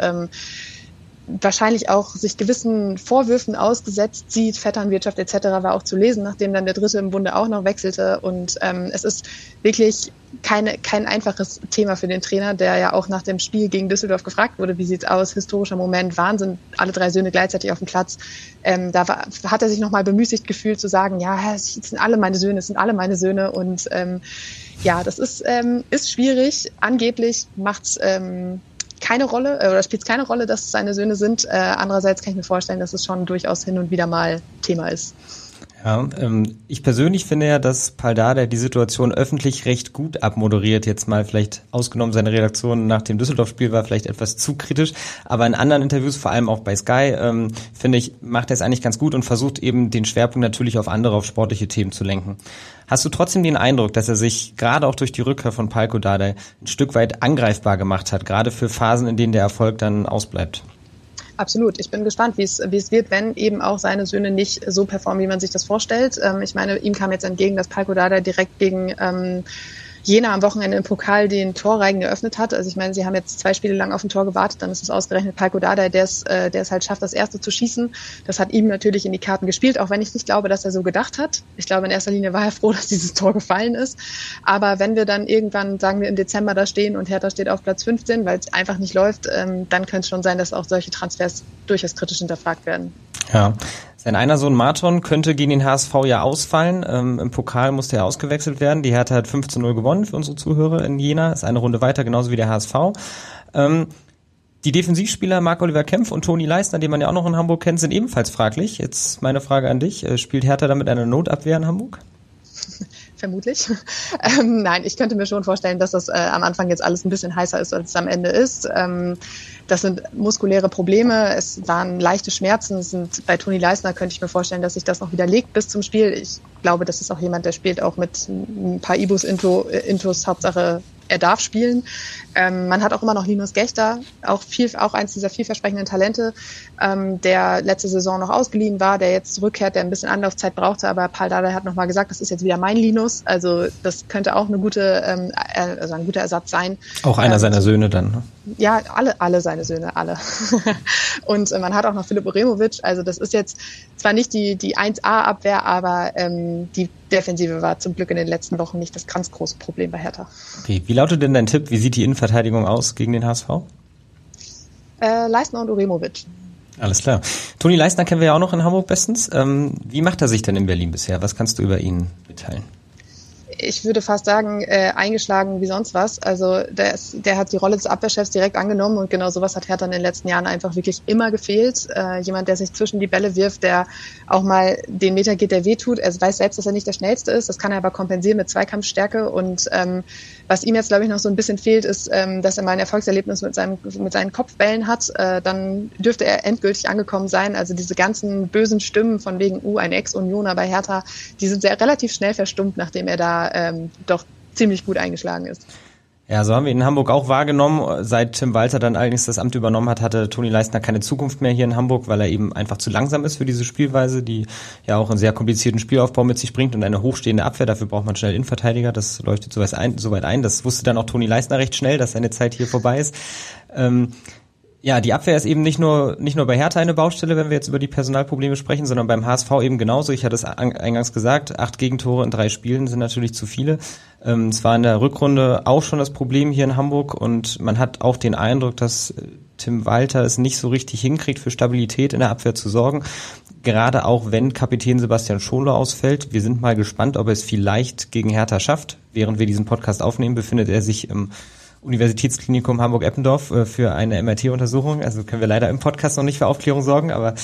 wahrscheinlich auch sich gewissen Vorwürfen ausgesetzt sieht. Vetternwirtschaft etc. war auch zu lesen, nachdem dann der Dritte im Bunde auch noch wechselte. Und es ist wirklich kein einfaches Thema für den Trainer, der ja auch nach dem Spiel gegen Düsseldorf gefragt wurde, wie sieht's aus, historischer Moment, Wahnsinn, alle 3 Söhne gleichzeitig auf dem Platz. Hat er sich nochmal bemüßigt gefühlt zu sagen, ja, es sind alle meine Söhne. Und das ist schwierig. Angeblich macht's keine Rolle oder spielt es keine Rolle, dass es seine Söhne sind. Andererseits kann ich mir vorstellen, dass es schon durchaus hin und wieder mal Thema ist. Ja, ich persönlich finde ja, dass Pál Dárdai die Situation öffentlich recht gut abmoderiert, jetzt mal vielleicht ausgenommen seine Redaktion nach dem Düsseldorf-Spiel war vielleicht etwas zu kritisch, aber in anderen Interviews, vor allem auch bei Sky, finde ich, macht er es eigentlich ganz gut und versucht eben den Schwerpunkt natürlich auf andere, auf sportliche Themen zu lenken. Hast du trotzdem den Eindruck, dass er sich gerade auch durch die Rückkehr von Palko Dardai ein Stück weit angreifbar gemacht hat, gerade für Phasen, in denen der Erfolg dann ausbleibt? Absolut. Ich bin gespannt, wie es wird, wenn eben auch seine Söhne nicht so performen, wie man sich das vorstellt. Ich meine, ihm kam jetzt entgegen, dass Palko Dardai direkt gegen Jena am Wochenende im Pokal den Torreigen eröffnet hat. Also ich meine, sie haben jetzt 2 Spiele lang auf ein Tor gewartet, dann ist es ausgerechnet Palko Dardai, der es halt schafft, das erste zu schießen. Das hat ihm natürlich in die Karten gespielt, auch wenn ich nicht glaube, dass er so gedacht hat. Ich glaube, in erster Linie war er froh, dass dieses Tor gefallen ist. Aber wenn wir dann irgendwann, sagen wir, im Dezember da stehen und Hertha steht auf Platz 15, weil es einfach nicht läuft, dann könnte es schon sein, dass auch solche Transfers durchaus kritisch hinterfragt werden. Ja. Sein einer Sohn Marton könnte gegen den HSV ja ausfallen. Im Pokal musste er ausgewechselt werden. Die Hertha hat 5-0 gewonnen für unsere Zuhörer in Jena. Ist eine Runde weiter, genauso wie der HSV. Die Defensivspieler Mark-Oliver Kempf und Toni Leistner, den man ja auch noch in Hamburg kennt, sind ebenfalls fraglich. Jetzt meine Frage an dich. Spielt Hertha damit eine Notabwehr in Hamburg? Vermutlich. Nein, ich könnte mir schon vorstellen, dass das am Anfang jetzt alles ein bisschen heißer ist, als es am Ende ist. Das sind muskuläre Probleme, es waren leichte Schmerzen. Bei Toni Leistner könnte ich mir vorstellen, dass sich das noch widerlegt bis zum Spiel. Ich glaube, das ist auch jemand, der spielt auch mit ein paar Intus, Hauptsache er darf spielen. Man hat auch immer noch Linus Gechter, auch eins dieser vielversprechenden Talente, der letzte Saison noch ausgeliehen war, der jetzt zurückkehrt, der ein bisschen Anlaufzeit brauchte, aber Pál Dárdai hat nochmal gesagt, das ist jetzt wieder mein Linus, also das könnte auch ein guter Ersatz sein. Auch einer seiner Söhne dann, ne? Ja, alle seine Söhne, alle. Und man hat auch noch Philipp Oremovic, also das ist jetzt zwar nicht die 1A-Abwehr, aber die Defensive war zum Glück in den letzten Wochen nicht das ganz große Problem bei Hertha. Okay, wie lautet denn dein Tipp? Wie sieht die Innenverteidigung aus gegen den HSV? Leistner und Uremovic. Alles klar. Toni Leistner kennen wir ja auch noch in Hamburg bestens. Wie macht er sich denn in Berlin bisher? Was kannst du über ihn mitteilen? Ich würde fast sagen, eingeschlagen wie sonst was. Also der hat die Rolle des Abwehrchefs direkt angenommen und genau sowas hat Hertha in den letzten Jahren einfach wirklich immer gefehlt. Jemand, der sich zwischen die Bälle wirft, der auch mal den Meter geht, der wehtut. Er weiß selbst, dass er nicht der Schnellste ist. Das kann er aber kompensieren mit Zweikampfstärke. Und was ihm jetzt, glaube ich, noch so ein bisschen fehlt, ist, dass er mal ein Erfolgserlebnis mit seinen Kopfbällen hat. Dann dürfte er endgültig angekommen sein. Also diese ganzen bösen Stimmen von wegen, ein Ex-Unioner bei Hertha, die sind relativ schnell verstummt, nachdem er da doch ziemlich gut eingeschlagen ist. Ja, so haben wir ihn in Hamburg auch wahrgenommen. Seit Tim Walter dann allerdings das Amt übernommen hat, hatte Toni Leistner keine Zukunft mehr hier in Hamburg, weil er eben einfach zu langsam ist für diese Spielweise, die ja auch einen sehr komplizierten Spielaufbau mit sich bringt und eine hochstehende Abwehr. Dafür braucht man schnell Innenverteidiger. Das leuchtet soweit ein. Das wusste dann auch Toni Leistner recht schnell, dass seine Zeit hier vorbei ist. Ja, die Abwehr ist eben nicht nur bei Hertha eine Baustelle, wenn wir jetzt über die Personalprobleme sprechen, sondern beim HSV eben genauso. Ich hatte es eingangs gesagt, 8 Gegentore in 3 Spielen sind natürlich zu viele. Es war in der Rückrunde auch schon das Problem hier in Hamburg und man hat auch den Eindruck, dass Tim Walter es nicht so richtig hinkriegt, für Stabilität in der Abwehr zu sorgen. Gerade auch, wenn Kapitän Sebastian Scholo ausfällt. Wir sind mal gespannt, ob er es vielleicht gegen Hertha schafft. Während wir diesen Podcast aufnehmen, befindet er sich im Universitätsklinikum Hamburg-Eppendorf für eine MRT-Untersuchung. Also können wir leider im Podcast noch nicht für Aufklärung sorgen, aber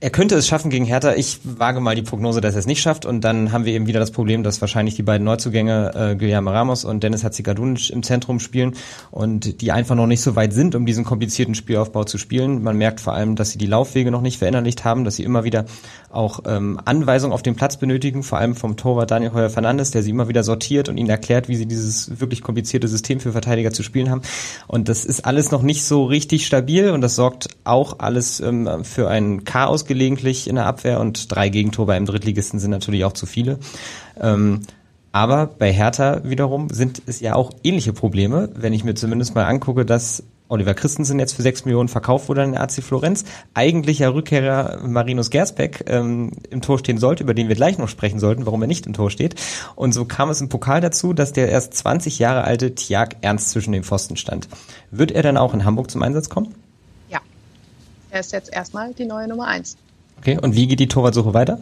er könnte es schaffen gegen Hertha. Ich wage mal die Prognose, dass er es nicht schafft. Und dann haben wir eben wieder das Problem, dass wahrscheinlich die beiden Neuzugänge Guilherme Ramos und Dennis Hatzikadunic im Zentrum spielen und die einfach noch nicht so weit sind, um diesen komplizierten Spielaufbau zu spielen. Man merkt vor allem, dass sie die Laufwege noch nicht verinnerlicht haben, dass sie immer wieder auch Anweisungen auf dem Platz benötigen, vor allem vom Torwart Daniel Heuer-Fernandes, der sie immer wieder sortiert und ihnen erklärt, wie sie dieses wirklich komplizierte System für Verteidiger zu spielen haben. Und das ist alles noch nicht so richtig stabil und das sorgt auch alles für ein Chaos gelegentlich in der Abwehr und 3 Gegentore im Drittligisten sind natürlich auch zu viele. Aber bei Hertha wiederum sind es ja auch ähnliche Probleme, wenn ich mir zumindest mal angucke, dass Oliver Christensen jetzt für 6 Millionen verkauft wurde an der AC Florenz. Eigentlicher Rückkehrer Marius Gersbeck im Tor stehen sollte, über den wir gleich noch sprechen sollten, warum er nicht im Tor steht. Und so kam es im Pokal dazu, dass der erst 20 Jahre alte Tjark Ernst zwischen den Pfosten stand. Wird er dann auch in Hamburg zum Einsatz kommen? Er ist jetzt erstmal die neue Nummer 1. Okay, und wie geht die Torwartsuche weiter?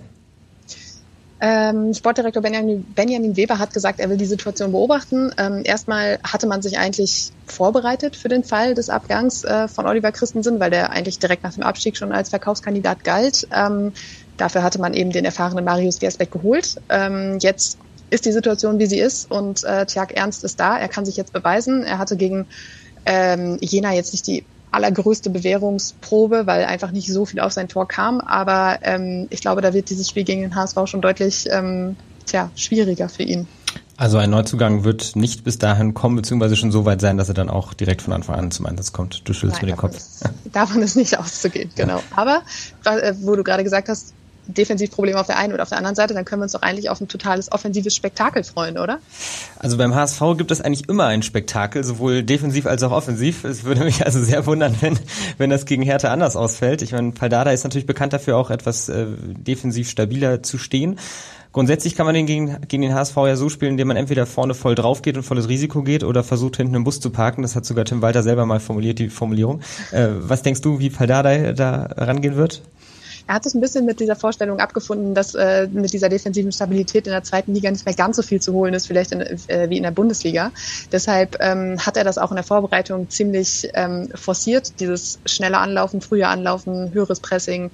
Sportdirektor Benjamin Weber hat gesagt, er will die Situation beobachten. Erstmal hatte man sich eigentlich vorbereitet für den Fall des Abgangs von Oliver Christensen, weil der eigentlich direkt nach dem Abstieg schon als Verkaufskandidat galt. Dafür hatte man eben den erfahrenen Marius Gersbeck geholt. Jetzt ist die Situation, wie sie ist und Tjark Ernst ist da. Er kann sich jetzt beweisen. Er hatte gegen Jena jetzt nicht die allergrößte Bewährungsprobe, weil einfach nicht so viel auf sein Tor kam. Aber ich glaube, da wird dieses Spiel gegen den HSV schon deutlich schwieriger für ihn. Also ein Neuzugang wird nicht bis dahin kommen, beziehungsweise schon so weit sein, dass er dann auch direkt von Anfang an zum Einsatz kommt. Du schüttelst mir den Kopf. Davon ist nicht auszugehen, genau. Ja. Aber wo du gerade gesagt hast, Defensivprobleme auf der einen oder auf der anderen Seite, dann können wir uns doch eigentlich auf ein totales offensives Spektakel freuen, oder? Also beim HSV gibt es eigentlich immer ein Spektakel, sowohl defensiv als auch offensiv. Es würde mich also sehr wundern, wenn das gegen Hertha anders ausfällt. Ich meine, Pál Dárdai ist natürlich bekannt dafür, auch etwas defensiv stabiler zu stehen. Grundsätzlich kann man den gegen den HSV ja so spielen, indem man entweder vorne voll drauf geht und volles Risiko geht oder versucht, hinten im Bus zu parken. Das hat sogar Tim Walter selber mal formuliert, die Formulierung. Was denkst du, wie Pál Dárdai da rangehen wird? Er hat sich ein bisschen mit dieser Vorstellung abgefunden, dass mit dieser defensiven Stabilität in der zweiten Liga nicht mehr ganz so viel zu holen ist, vielleicht wie in der Bundesliga. Deshalb hat er das auch in der Vorbereitung ziemlich forciert, dieses schnelle Anlaufen, frühe Anlaufen, höheres Pressing,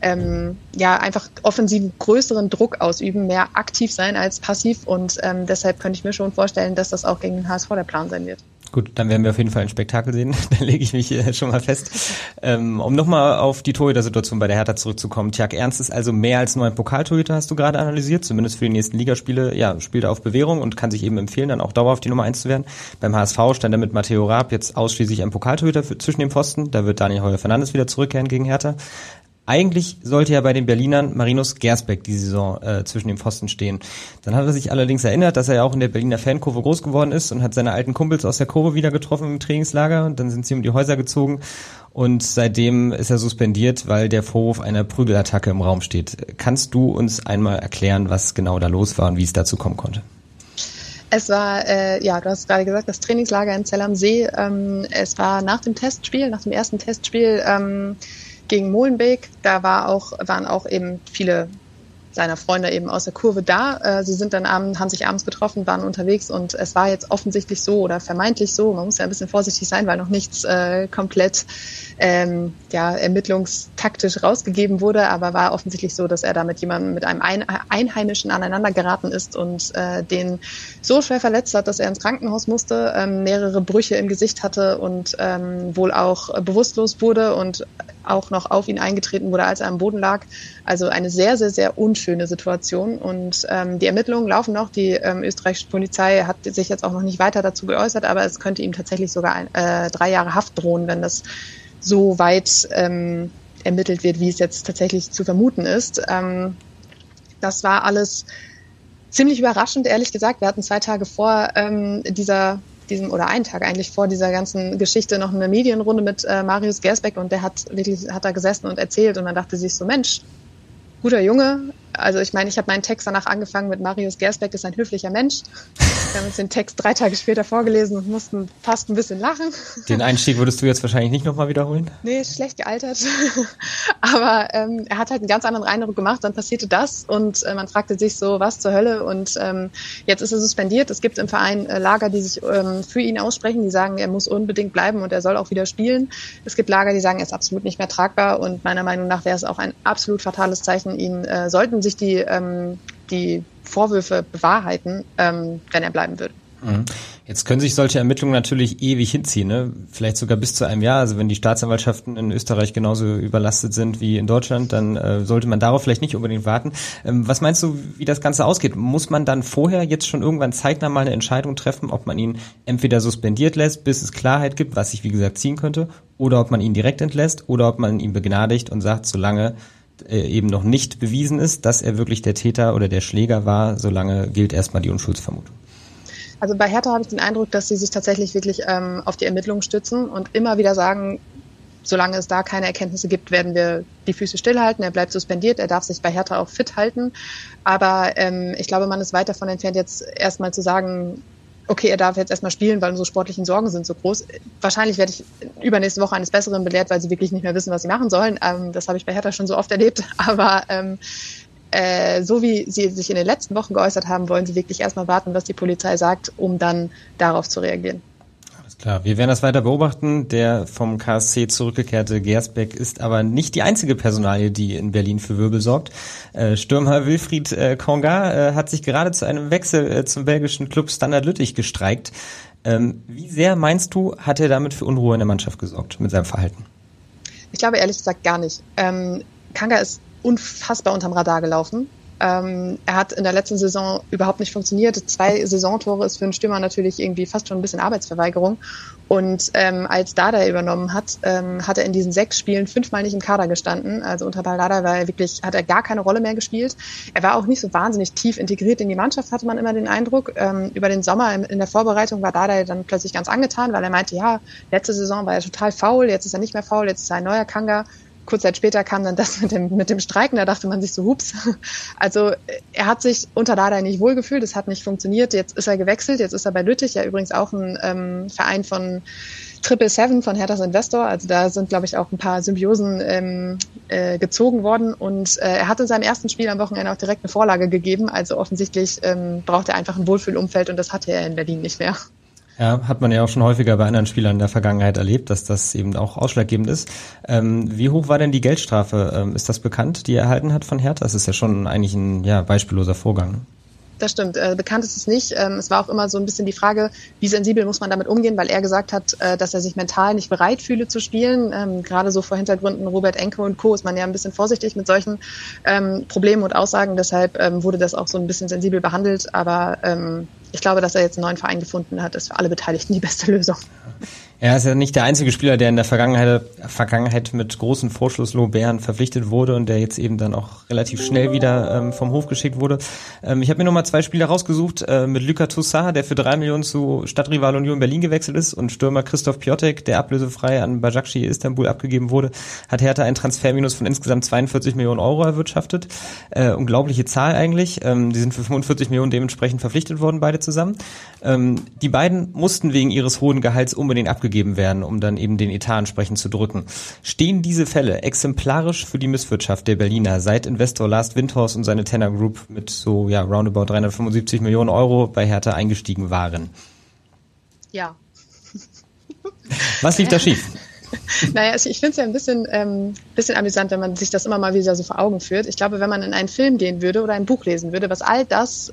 einfach offensiven, größeren Druck ausüben, mehr aktiv sein als passiv, und deshalb könnte ich mir schon vorstellen, dass das auch gegen den HSV der Plan sein wird. Gut, dann werden wir auf jeden Fall ein Spektakel sehen, dann lege ich mich hier schon mal fest. Um nochmal auf die Torhüter-Situation bei der Hertha zurückzukommen. Tjark Ernst ist also mehr als nur ein Pokaltorhüter, hast du gerade analysiert, zumindest für die nächsten Ligaspiele. Ja, spielt er auf Bewährung und kann sich eben empfehlen, dann auch dauerhaft die Nummer 1 zu werden. Beim HSV stand er mit Matteo Raab jetzt ausschließlich ein Pokaltorhüter zwischen den Pfosten. Da wird Daniel Heuer-Fernandes wieder zurückkehren gegen Hertha. Eigentlich sollte ja bei den Berlinern Marius Gersbeck die Saison zwischen den Pfosten stehen. Dann hat er sich allerdings erinnert, dass er ja auch in der Berliner Fankurve groß geworden ist und hat seine alten Kumpels aus der Kurve wieder getroffen im Trainingslager. Und dann sind sie um die Häuser gezogen und seitdem ist er suspendiert, weil der Vorwurf einer Prügelattacke im Raum steht. Kannst du uns einmal erklären, was genau da los war und wie es dazu kommen konnte? Es war, du hast gerade gesagt, das Trainingslager in Zell am See. Es war nach dem ersten Testspiel, gegen Molenbeek, da waren auch eben viele seiner Freunde eben aus der Kurve da. Sie sind dann haben sich abends getroffen, waren unterwegs, und es war jetzt offensichtlich so oder vermeintlich so, man muss ja ein bisschen vorsichtig sein, weil noch nichts komplett ermittlungstaktisch rausgegeben wurde, aber war offensichtlich so, dass er da mit jemandem, mit einem Einheimischen aneinander geraten ist und den so schwer verletzt hat, dass er ins Krankenhaus musste, mehrere Brüche im Gesicht hatte und wohl auch bewusstlos wurde und auch noch auf ihn eingetreten wurde, als er am Boden lag. Also eine sehr, sehr, sehr unschöne Situation. Und die Ermittlungen laufen noch. Die österreichische Polizei hat sich jetzt auch noch nicht weiter dazu geäußert, aber es könnte ihm tatsächlich sogar 3 Jahre Haft drohen, wenn das so weit ermittelt wird, wie es jetzt tatsächlich zu vermuten ist. Das war alles ziemlich überraschend, ehrlich gesagt. Wir hatten 2 Tage vor einen Tag eigentlich vor dieser ganzen Geschichte noch eine Medienrunde mit Marius Gersbeck, und der hat da gesessen und erzählt, und man dachte sich so, Mensch, guter Junge. Also ich meine, ich habe meinen Text danach angefangen mit Marius Gersbeck ist ein höflicher Mensch. Wir haben uns den Text 3 Tage später vorgelesen und mussten fast ein bisschen lachen. Den Einstieg würdest du jetzt wahrscheinlich nicht nochmal wiederholen? Nee, schlecht gealtert. Aber er hat halt einen ganz anderen Eindruck gemacht. Dann passierte das und man fragte sich so, was zur Hölle? Und jetzt ist er suspendiert. Es gibt im Verein Lager, die sich für ihn aussprechen. Die sagen, er muss unbedingt bleiben und er soll auch wieder spielen. Es gibt Lager, die sagen, er ist absolut nicht mehr tragbar. Und meiner Meinung nach wäre es auch ein absolut fatales Zeichen, ihn sollten sich die Vorwürfe bewahrheiten, wenn er bleiben würde. Jetzt können sich solche Ermittlungen natürlich ewig hinziehen, ne? Vielleicht sogar bis zu einem Jahr. Also wenn die Staatsanwaltschaften in Österreich genauso überlastet sind wie in Deutschland, dann sollte man darauf vielleicht nicht unbedingt warten. Was meinst du, wie das Ganze ausgeht? Muss man dann vorher jetzt schon irgendwann zeitnah mal eine Entscheidung treffen, ob man ihn entweder suspendiert lässt, bis es Klarheit gibt, was sich wie gesagt ziehen könnte, oder ob man ihn direkt entlässt, oder ob man ihn begnadigt und sagt, solange eben noch nicht bewiesen ist, dass er wirklich der Täter oder der Schläger war, solange gilt erstmal die Unschuldsvermutung. Also bei Hertha habe ich den Eindruck, dass sie sich tatsächlich wirklich auf die Ermittlungen stützen und immer wieder sagen, solange es da keine Erkenntnisse gibt, werden wir die Füße stillhalten, er bleibt suspendiert, er darf sich bei Hertha auch fit halten. Aber ich glaube, man ist weit davon entfernt, jetzt erstmal zu sagen, okay, er darf jetzt erstmal spielen, weil unsere sportlichen Sorgen sind so groß. Wahrscheinlich werde ich übernächste Woche eines Besseren belehrt, weil sie wirklich nicht mehr wissen, was sie machen sollen. Das habe ich bei Hertha schon so oft erlebt. Aber so wie sie sich in den letzten Wochen geäußert haben, wollen sie wirklich erstmal warten, was die Polizei sagt, um dann darauf zu reagieren. Alles klar, wir werden das weiter beobachten. Der vom KSC zurückgekehrte Gersbeck ist aber nicht die einzige Personalie, die in Berlin für Wirbel sorgt. Stürmer Wilfried Konga hat sich gerade zu einem Wechsel zum belgischen Club Standard Lüttich gestreikt. Wie sehr, meinst du, hat er damit für Unruhe in der Mannschaft gesorgt mit seinem Verhalten? Ich glaube ehrlich gesagt gar nicht. Konga ist unfassbar unterm Radar gelaufen. Er hat in der letzten Saison überhaupt nicht funktioniert. 2 Saisontore ist für einen Stürmer natürlich irgendwie fast schon ein bisschen Arbeitsverweigerung. Und als Dardai übernommen hat, hat er in diesen 6 Spielen 5-mal nicht im Kader gestanden. Also unter Pál Dárdai hat er gar keine Rolle mehr gespielt. Er war auch nicht so wahnsinnig tief integriert in die Mannschaft, hatte man immer den Eindruck. Über den Sommer in der Vorbereitung war Dardai dann plötzlich ganz angetan, weil er meinte, ja, letzte Saison war er total faul, jetzt ist er nicht mehr faul, jetzt ist er ein neuer Konga. kurze Zeit später kam dann das mit dem Streiken, da dachte man sich so, hups. Also er hat sich unter Dardai nicht wohlgefühlt, das hat nicht funktioniert, jetzt ist er gewechselt, jetzt ist er bei Lüttich, ja übrigens auch ein Verein von 777 von Herthas Investor, also da sind, glaube ich, auch ein paar Symbiosen gezogen worden und er hat in seinem ersten Spiel am Wochenende auch direkt eine Vorlage gegeben, also offensichtlich braucht er einfach ein Wohlfühlumfeld und das hatte er in Berlin nicht mehr. Ja, hat man ja auch schon häufiger bei anderen Spielern in der Vergangenheit erlebt, dass das eben auch ausschlaggebend ist. Wie hoch war denn die Geldstrafe? Ist das bekannt, die er erhalten hat von Hertha? Das ist ja schon eigentlich ein beispielloser Vorgang. Das stimmt. Bekannt ist es nicht. Es war auch immer so ein bisschen die Frage, wie sensibel muss man damit umgehen, weil er gesagt hat, dass er sich mental nicht bereit fühle zu spielen. Gerade so vor Hintergründen Robert Enke und Co. ist man ja ein bisschen vorsichtig mit solchen Problemen und Aussagen. Deshalb wurde das auch so ein bisschen sensibel behandelt. Aber ich glaube, dass er jetzt einen neuen Verein gefunden hat, ist für alle Beteiligten die beste Lösung. Er ist ja nicht der einzige Spieler, der in der Vergangenheit mit großen Vorschusslorbeeren verpflichtet wurde und der jetzt eben dann auch relativ schnell wieder vom Hof geschickt wurde. Ich habe mir nochmal 2 Spieler rausgesucht mit Luka Toussaint, der für 3 Millionen zu Stadtrival Union Berlin gewechselt ist und Stürmer Christoph Piotek, der ablösefrei an Başakşehir Istanbul abgegeben wurde, hat Hertha einen Transferminus von insgesamt 42 Millionen Euro erwirtschaftet. Unglaubliche Zahl eigentlich. Die sind für 45 Millionen dementsprechend verpflichtet worden, beide zusammen. Die beiden mussten wegen ihres hohen Gehalts unbedingt abgegeben werden, um dann eben den Etat entsprechend zu drücken. Stehen diese Fälle exemplarisch für die Misswirtschaft der Berliner seit Investor Lars Windhorst und seine Tenor Group mit so roundabout 375 Millionen Euro bei Hertha eingestiegen waren? Ja. Was lief da schief? Naja, also ich finde es ja ein bisschen amüsant, wenn man sich das immer mal wieder so vor Augen führt. Ich glaube, wenn man in einen Film gehen würde oder ein Buch lesen würde, was all das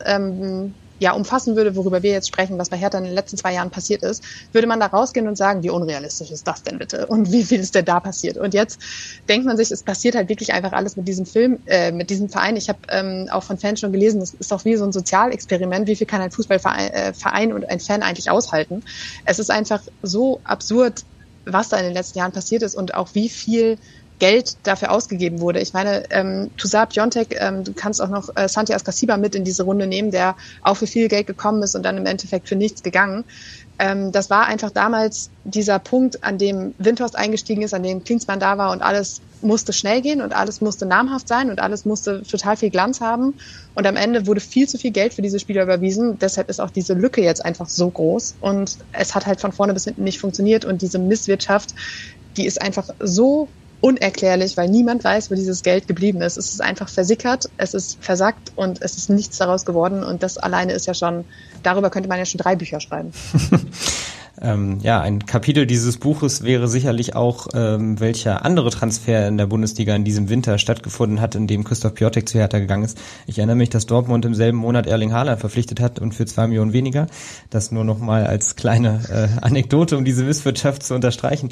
umfassen würde, worüber wir jetzt sprechen, was bei Hertha in den letzten 2 Jahren passiert ist, würde man da rausgehen und sagen, wie unrealistisch ist das denn bitte? Und wie viel ist denn da passiert? Und jetzt denkt man sich, es passiert halt wirklich einfach alles mit diesem Film, mit diesem Verein. Ich habe auch von Fans schon gelesen, das ist doch wie so ein Sozialexperiment, wie viel kann ein Fußballverein und ein Fan eigentlich aushalten? Es ist einfach so absurd, was da in den letzten Jahren passiert ist und auch wie viel Geld dafür ausgegeben wurde. Ich meine, Toussaint Piontek, du kannst auch noch Santi Ascacíbar mit in diese Runde nehmen, der auch für viel Geld gekommen ist und dann im Endeffekt für nichts gegangen. Das war einfach damals dieser Punkt, an dem Windhorst eingestiegen ist, an dem Klinsmann da war und alles musste schnell gehen und alles musste namhaft sein und alles musste total viel Glanz haben. Und am Ende wurde viel zu viel Geld für diese Spieler überwiesen. Deshalb ist auch diese Lücke jetzt einfach so groß. Und es hat halt von vorne bis hinten nicht funktioniert. Und diese Misswirtschaft, die ist einfach so unerklärlich, weil niemand weiß, wo dieses Geld geblieben ist. Es ist einfach versickert, es ist versackt und es ist nichts daraus geworden. Und das alleine ist ja schon, darüber könnte man ja schon 3 Bücher schreiben. Ein Kapitel dieses Buches wäre sicherlich auch, welcher andere Transfer in der Bundesliga in diesem Winter stattgefunden hat, in dem Christoph Piotek zu Hertha gegangen ist. Ich erinnere mich, dass Dortmund im selben Monat Erling Haaland verpflichtet hat und für 2 Millionen weniger. Das nur nochmal als kleine Anekdote, um diese Misswirtschaft zu unterstreichen.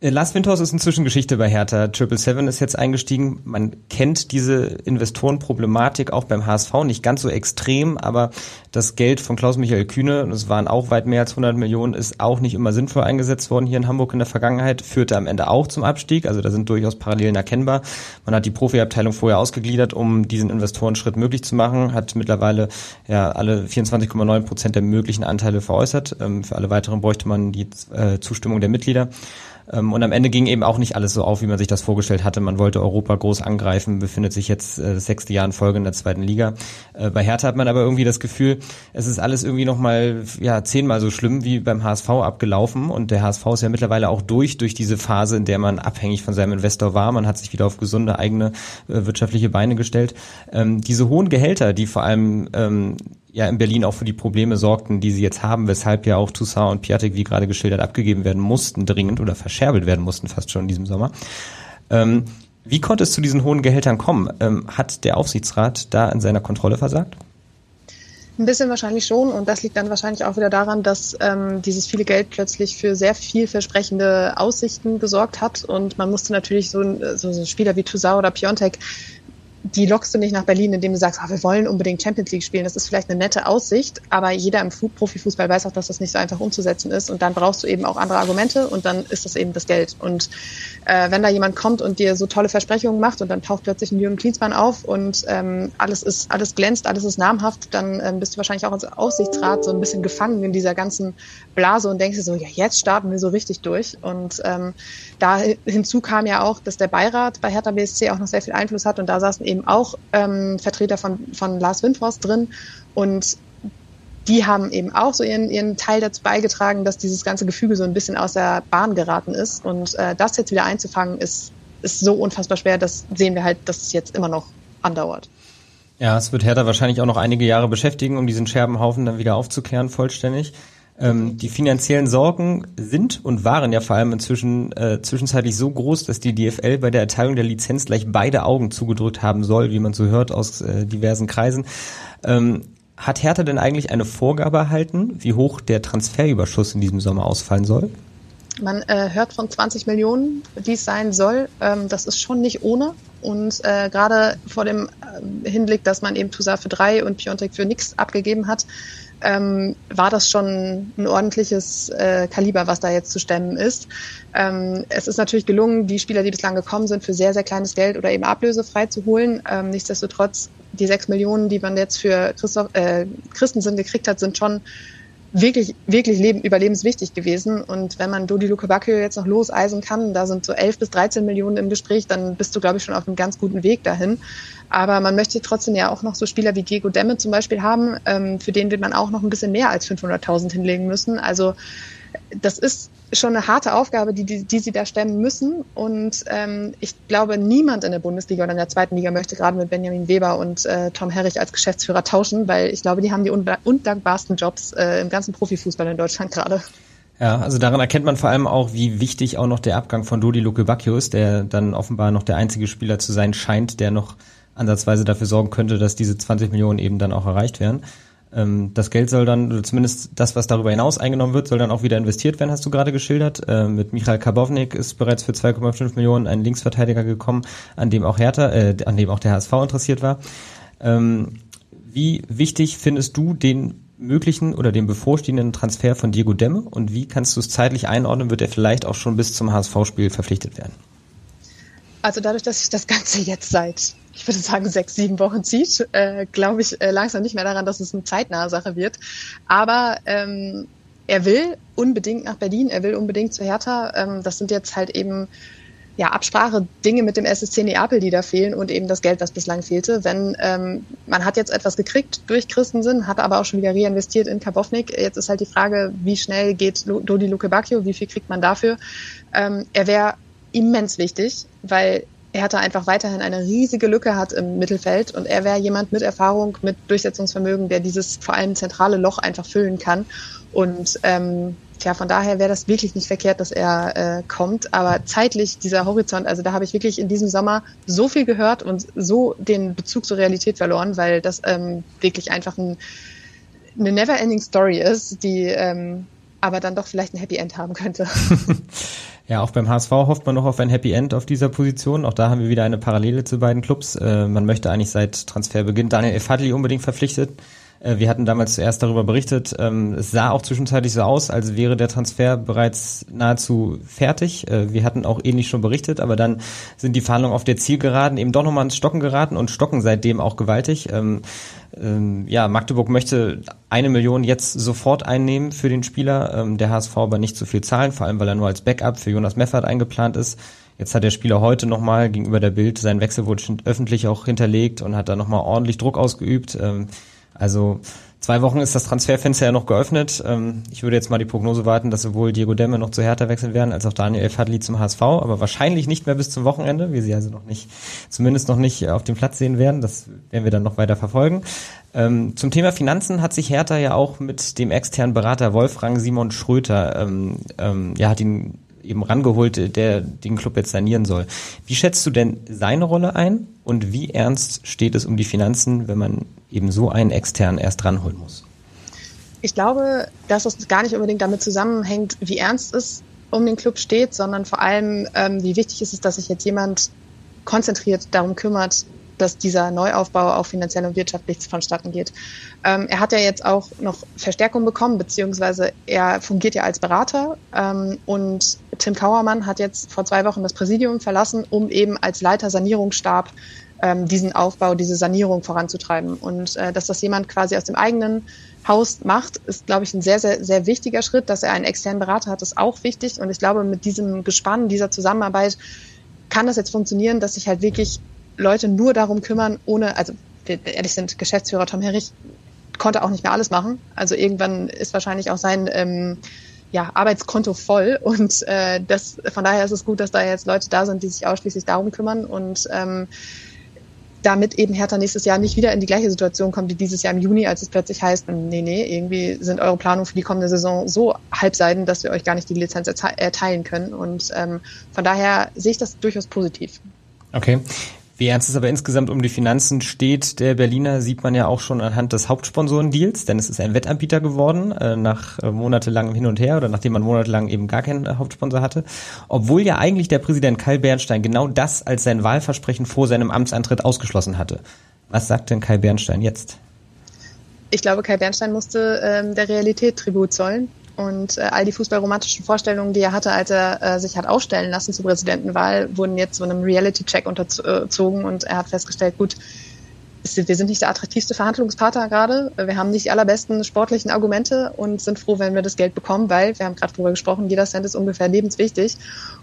Lars Windhorst ist inzwischen Geschichte bei Hertha. 777 ist jetzt eingestiegen. Man kennt diese Investorenproblematik auch beim HSV, nicht ganz so extrem, aber das Geld von Klaus-Michael Kühne, und es waren auch weit mehr als 100 Millionen, ist auch nicht immer sinnvoll eingesetzt worden hier in Hamburg in der Vergangenheit, führte am Ende auch zum Abstieg, also da sind durchaus Parallelen erkennbar. Man hat die Profiabteilung vorher ausgegliedert, um diesen Investorenschritt möglich zu machen, hat mittlerweile alle 24,9% der möglichen Anteile veräußert. Für alle weiteren bräuchte man die Zustimmung der Mitglieder. Und am Ende ging eben auch nicht alles so auf, wie man sich das vorgestellt hatte. Man wollte Europa groß angreifen, befindet sich jetzt das 6. Jahr in Folge in der 2. Liga. Bei Hertha hat man aber irgendwie das Gefühl, es ist alles irgendwie nochmal 10-mal so schlimm wie beim HSV abgelaufen. Und der HSV ist ja mittlerweile auch durch diese Phase, in der man abhängig von seinem Investor war. Man hat sich wieder auf gesunde eigene wirtschaftliche Beine gestellt. Diese hohen Gehälter, die vor allem in Berlin auch für die Probleme sorgten, die sie jetzt haben, weshalb ja auch Toussaint und Piatek, wie gerade geschildert, abgegeben werden mussten, dringend oder verscherbelt werden mussten, fast schon in diesem Sommer. Wie konnte es zu diesen hohen Gehältern kommen? Hat der Aufsichtsrat da in seiner Kontrolle versagt? Ein bisschen wahrscheinlich schon, und das liegt dann wahrscheinlich auch wieder daran, dass dieses viele Geld plötzlich für sehr vielversprechende Aussichten gesorgt hat, und man musste natürlich so Spieler wie Toussaint oder Piontek die lockst du nicht nach Berlin, indem du sagst, wir wollen unbedingt Champions League spielen. Das ist vielleicht eine nette Aussicht, aber jeder im Profifußball weiß auch, dass das nicht so einfach umzusetzen ist. Und dann brauchst du eben auch andere Argumente und dann ist das eben das Geld. Und wenn da jemand kommt und dir so tolle Versprechungen macht und dann taucht plötzlich ein Jürgen Klinsmann auf und alles glänzt, alles ist namhaft, dann bist du wahrscheinlich auch als Aufsichtsrat so ein bisschen gefangen in dieser ganzen Blase und denkst dir so, ja, jetzt starten wir so richtig durch. Und da hinzu kam ja auch, dass der Beirat bei Hertha BSC auch noch sehr viel Einfluss hat und da saßen eben auch Vertreter von Lars Windhorst drin und die haben eben auch so ihren Teil dazu beigetragen, dass dieses ganze Gefüge so ein bisschen aus der Bahn geraten ist und das jetzt wieder einzufangen ist so unfassbar schwer, das sehen wir halt, dass es jetzt immer noch andauert. Ja, es wird Hertha wahrscheinlich auch noch einige Jahre beschäftigen, um diesen Scherbenhaufen dann wieder aufzuklären vollständig. Die finanziellen Sorgen sind und waren ja vor allem inzwischen zwischenzeitlich so groß, dass die DFL bei der Erteilung der Lizenz gleich beide Augen zugedrückt haben soll, wie man so hört aus diversen Kreisen. Hat Hertha denn eigentlich eine Vorgabe erhalten, wie hoch der Transferüberschuss in diesem Sommer ausfallen soll? Man hört von 20 Millionen, die es sein soll. Das ist schon nicht ohne. Und gerade vor dem Hinblick, dass man eben Toussaint für 3 und Piontek für nichts abgegeben hat, war das schon ein ordentliches Kaliber, was da jetzt zu stemmen ist. Es ist natürlich gelungen, die Spieler, die bislang gekommen sind, für sehr, sehr kleines Geld oder eben ablösefrei zu holen. Nichtsdestotrotz, die 6 Millionen, die man jetzt für Christensen gekriegt hat, sind schon wirklich überlebenswichtig gewesen. Und wenn man Dodi Lukebakio jetzt noch loseisen kann, da sind so 11 bis 13 Millionen im Gespräch, dann bist du, glaube ich, schon auf einem ganz guten Weg dahin. Aber man möchte trotzdem ja auch noch so Spieler wie Diego Demme zum Beispiel haben, für den wird man auch noch ein bisschen mehr als 500.000 hinlegen müssen. Also das ist schon eine harte Aufgabe, die sie da stemmen müssen. Und ich glaube, niemand in der Bundesliga oder in der zweiten Liga möchte gerade mit Benjamin Weber und Tom Herrich als Geschäftsführer tauschen, weil ich glaube, die haben die undankbarsten Jobs im ganzen Profifußball in Deutschland gerade. Ja, also daran erkennt man vor allem auch, wie wichtig auch noch der Abgang von Dodi Lukebakio ist, der dann offenbar noch der einzige Spieler zu sein scheint, der noch ansatzweise dafür sorgen könnte, dass diese 20 Millionen eben dann auch erreicht werden. Das Geld soll dann, oder zumindest das, was darüber hinaus eingenommen wird, soll dann auch wieder investiert werden, hast du gerade geschildert. Mit Michal Karbownik ist bereits für 2,5 Millionen ein Linksverteidiger gekommen, an dem auch an dem auch der HSV interessiert war. Wie wichtig findest du den möglichen oder den bevorstehenden Transfer von Diego Demme und wie kannst du es zeitlich einordnen, wird er vielleicht auch schon bis zum HSV-Spiel verpflichtet werden? Also dadurch, dass ich das Ganze jetzt seit, ich würde sagen, 6-7 Wochen zieht, glaube ich langsam nicht mehr daran, dass es eine zeitnahe Sache wird. Aber er will unbedingt nach Berlin, er will unbedingt zu Hertha. Das sind jetzt halt eben Absprache-Dinge mit dem SSC Neapel, die da fehlen und eben das Geld, was bislang fehlte. Wenn man hat jetzt etwas gekriegt durch Christensen, hat aber auch schon wieder reinvestiert in Karbownik. Jetzt ist halt die Frage, wie schnell geht Dodi Lukebakio, wie viel kriegt man dafür? Er wäre immens wichtig, weil Hertha einfach weiterhin eine riesige Lücke hat im Mittelfeld und er wäre jemand mit Erfahrung, mit Durchsetzungsvermögen, der dieses vor allem zentrale Loch einfach füllen kann. Und von daher wäre das wirklich nicht verkehrt, dass er kommt. Aber zeitlich dieser Horizont, also da habe ich wirklich in diesem Sommer so viel gehört und so den Bezug zur Realität verloren, weil das wirklich einfach eine never-ending Story ist, die aber dann doch vielleicht ein Happy End haben könnte. Ja, auch beim HSV hofft man noch auf ein Happy End auf dieser Position. Auch da haben wir wieder eine Parallele zu beiden Clubs. Man möchte eigentlich seit Transferbeginn Daniel El-Fadli unbedingt verpflichtet. Wir hatten damals zuerst darüber berichtet. Es sah auch zwischenzeitlich so aus, als wäre der Transfer bereits nahezu fertig. Wir hatten auch ähnlich schon berichtet, aber dann sind die Verhandlungen auf der Zielgeraden eben doch nochmal ins Stocken geraten und stocken seitdem auch gewaltig. Magdeburg möchte 1 Million jetzt sofort einnehmen für den Spieler. Der HSV aber nicht so viel zahlen, vor allem weil er nur als Backup für Jonas Meffert eingeplant ist. Jetzt hat der Spieler heute nochmal gegenüber der Bild seinen Wechselwunsch öffentlich auch hinterlegt und hat da nochmal ordentlich Druck ausgeübt. Also 2 Wochen ist das Transferfenster ja noch geöffnet. Ich würde jetzt mal die Prognose warten, dass sowohl Diego Demme noch zu Hertha wechseln werden, als auch Daniel El-Fadli zum HSV, aber wahrscheinlich nicht mehr bis zum Wochenende, wir sie also noch nicht auf dem Platz sehen werden. Das werden wir dann noch weiter verfolgen. Zum Thema Finanzen hat sich Hertha ja auch mit dem externen Berater Wolfgang Simon Schröter, hat ihn eben rangeholt, der den Club jetzt sanieren soll. Wie schätzt du denn seine Rolle ein und wie ernst steht es um die Finanzen, wenn man eben so einen externen erst ranholen muss? Ich glaube, dass es gar nicht unbedingt damit zusammenhängt, wie ernst es um den Club steht, sondern vor allem, wie wichtig ist es, dass sich jetzt jemand konzentriert darum kümmert, dass dieser Neuaufbau auch finanziell und wirtschaftlich vonstatten geht. Er hat ja jetzt auch noch Verstärkung bekommen, beziehungsweise er fungiert ja als Berater. Und Tim Kauermann hat jetzt vor 2 Wochen das Präsidium verlassen, um eben als Leiter Sanierungsstab diesen Aufbau, diese Sanierung voranzutreiben. Und dass das jemand quasi aus dem eigenen Haus macht, ist, glaube ich, ein sehr, sehr, sehr wichtiger Schritt. Dass er einen externen Berater hat, ist auch wichtig. Und ich glaube, mit diesem Gespann, dieser Zusammenarbeit kann das jetzt funktionieren, dass sich halt wirklich Leute nur darum kümmern, ohne, also ehrlich sind, Geschäftsführer Tom Herrich konnte auch nicht mehr alles machen. Also irgendwann ist wahrscheinlich auch sein Arbeitskonto voll. Und von daher ist es gut, dass da jetzt Leute da sind, die sich ausschließlich darum kümmern. Und damit eben Hertha nächstes Jahr nicht wieder in die gleiche Situation kommt wie dieses Jahr im Juni, als es plötzlich heißt, nee, irgendwie sind eure Planungen für die kommende Saison so halbseiden, dass wir euch gar nicht die Lizenz erteilen können. Und von daher sehe ich das durchaus positiv. Okay. Wie ernst es aber insgesamt um die Finanzen steht, der Berliner, sieht man ja auch schon anhand des Hauptsponsorendeals, denn es ist ein Wettanbieter geworden, nach monatelangem Hin und Her oder nachdem man monatelang eben gar keinen Hauptsponsor hatte. Obwohl ja eigentlich der Präsident Kai Bernstein genau das als sein Wahlversprechen vor seinem Amtsantritt ausgeschlossen hatte. Was sagt denn Kai Bernstein jetzt? Ich glaube, Kai Bernstein musste der Realität Tribut zollen. Und all die fußballromantischen Vorstellungen, die er hatte, als er sich hat aufstellen lassen zur Präsidentenwahl, wurden jetzt so einem Reality-Check unterzogen. Und er hat festgestellt, gut, wir sind nicht der attraktivste Verhandlungspartner gerade. Wir haben nicht die allerbesten sportlichen Argumente und sind froh, wenn wir das Geld bekommen, weil, wir haben gerade drüber gesprochen, jeder Cent ist ungefähr lebenswichtig.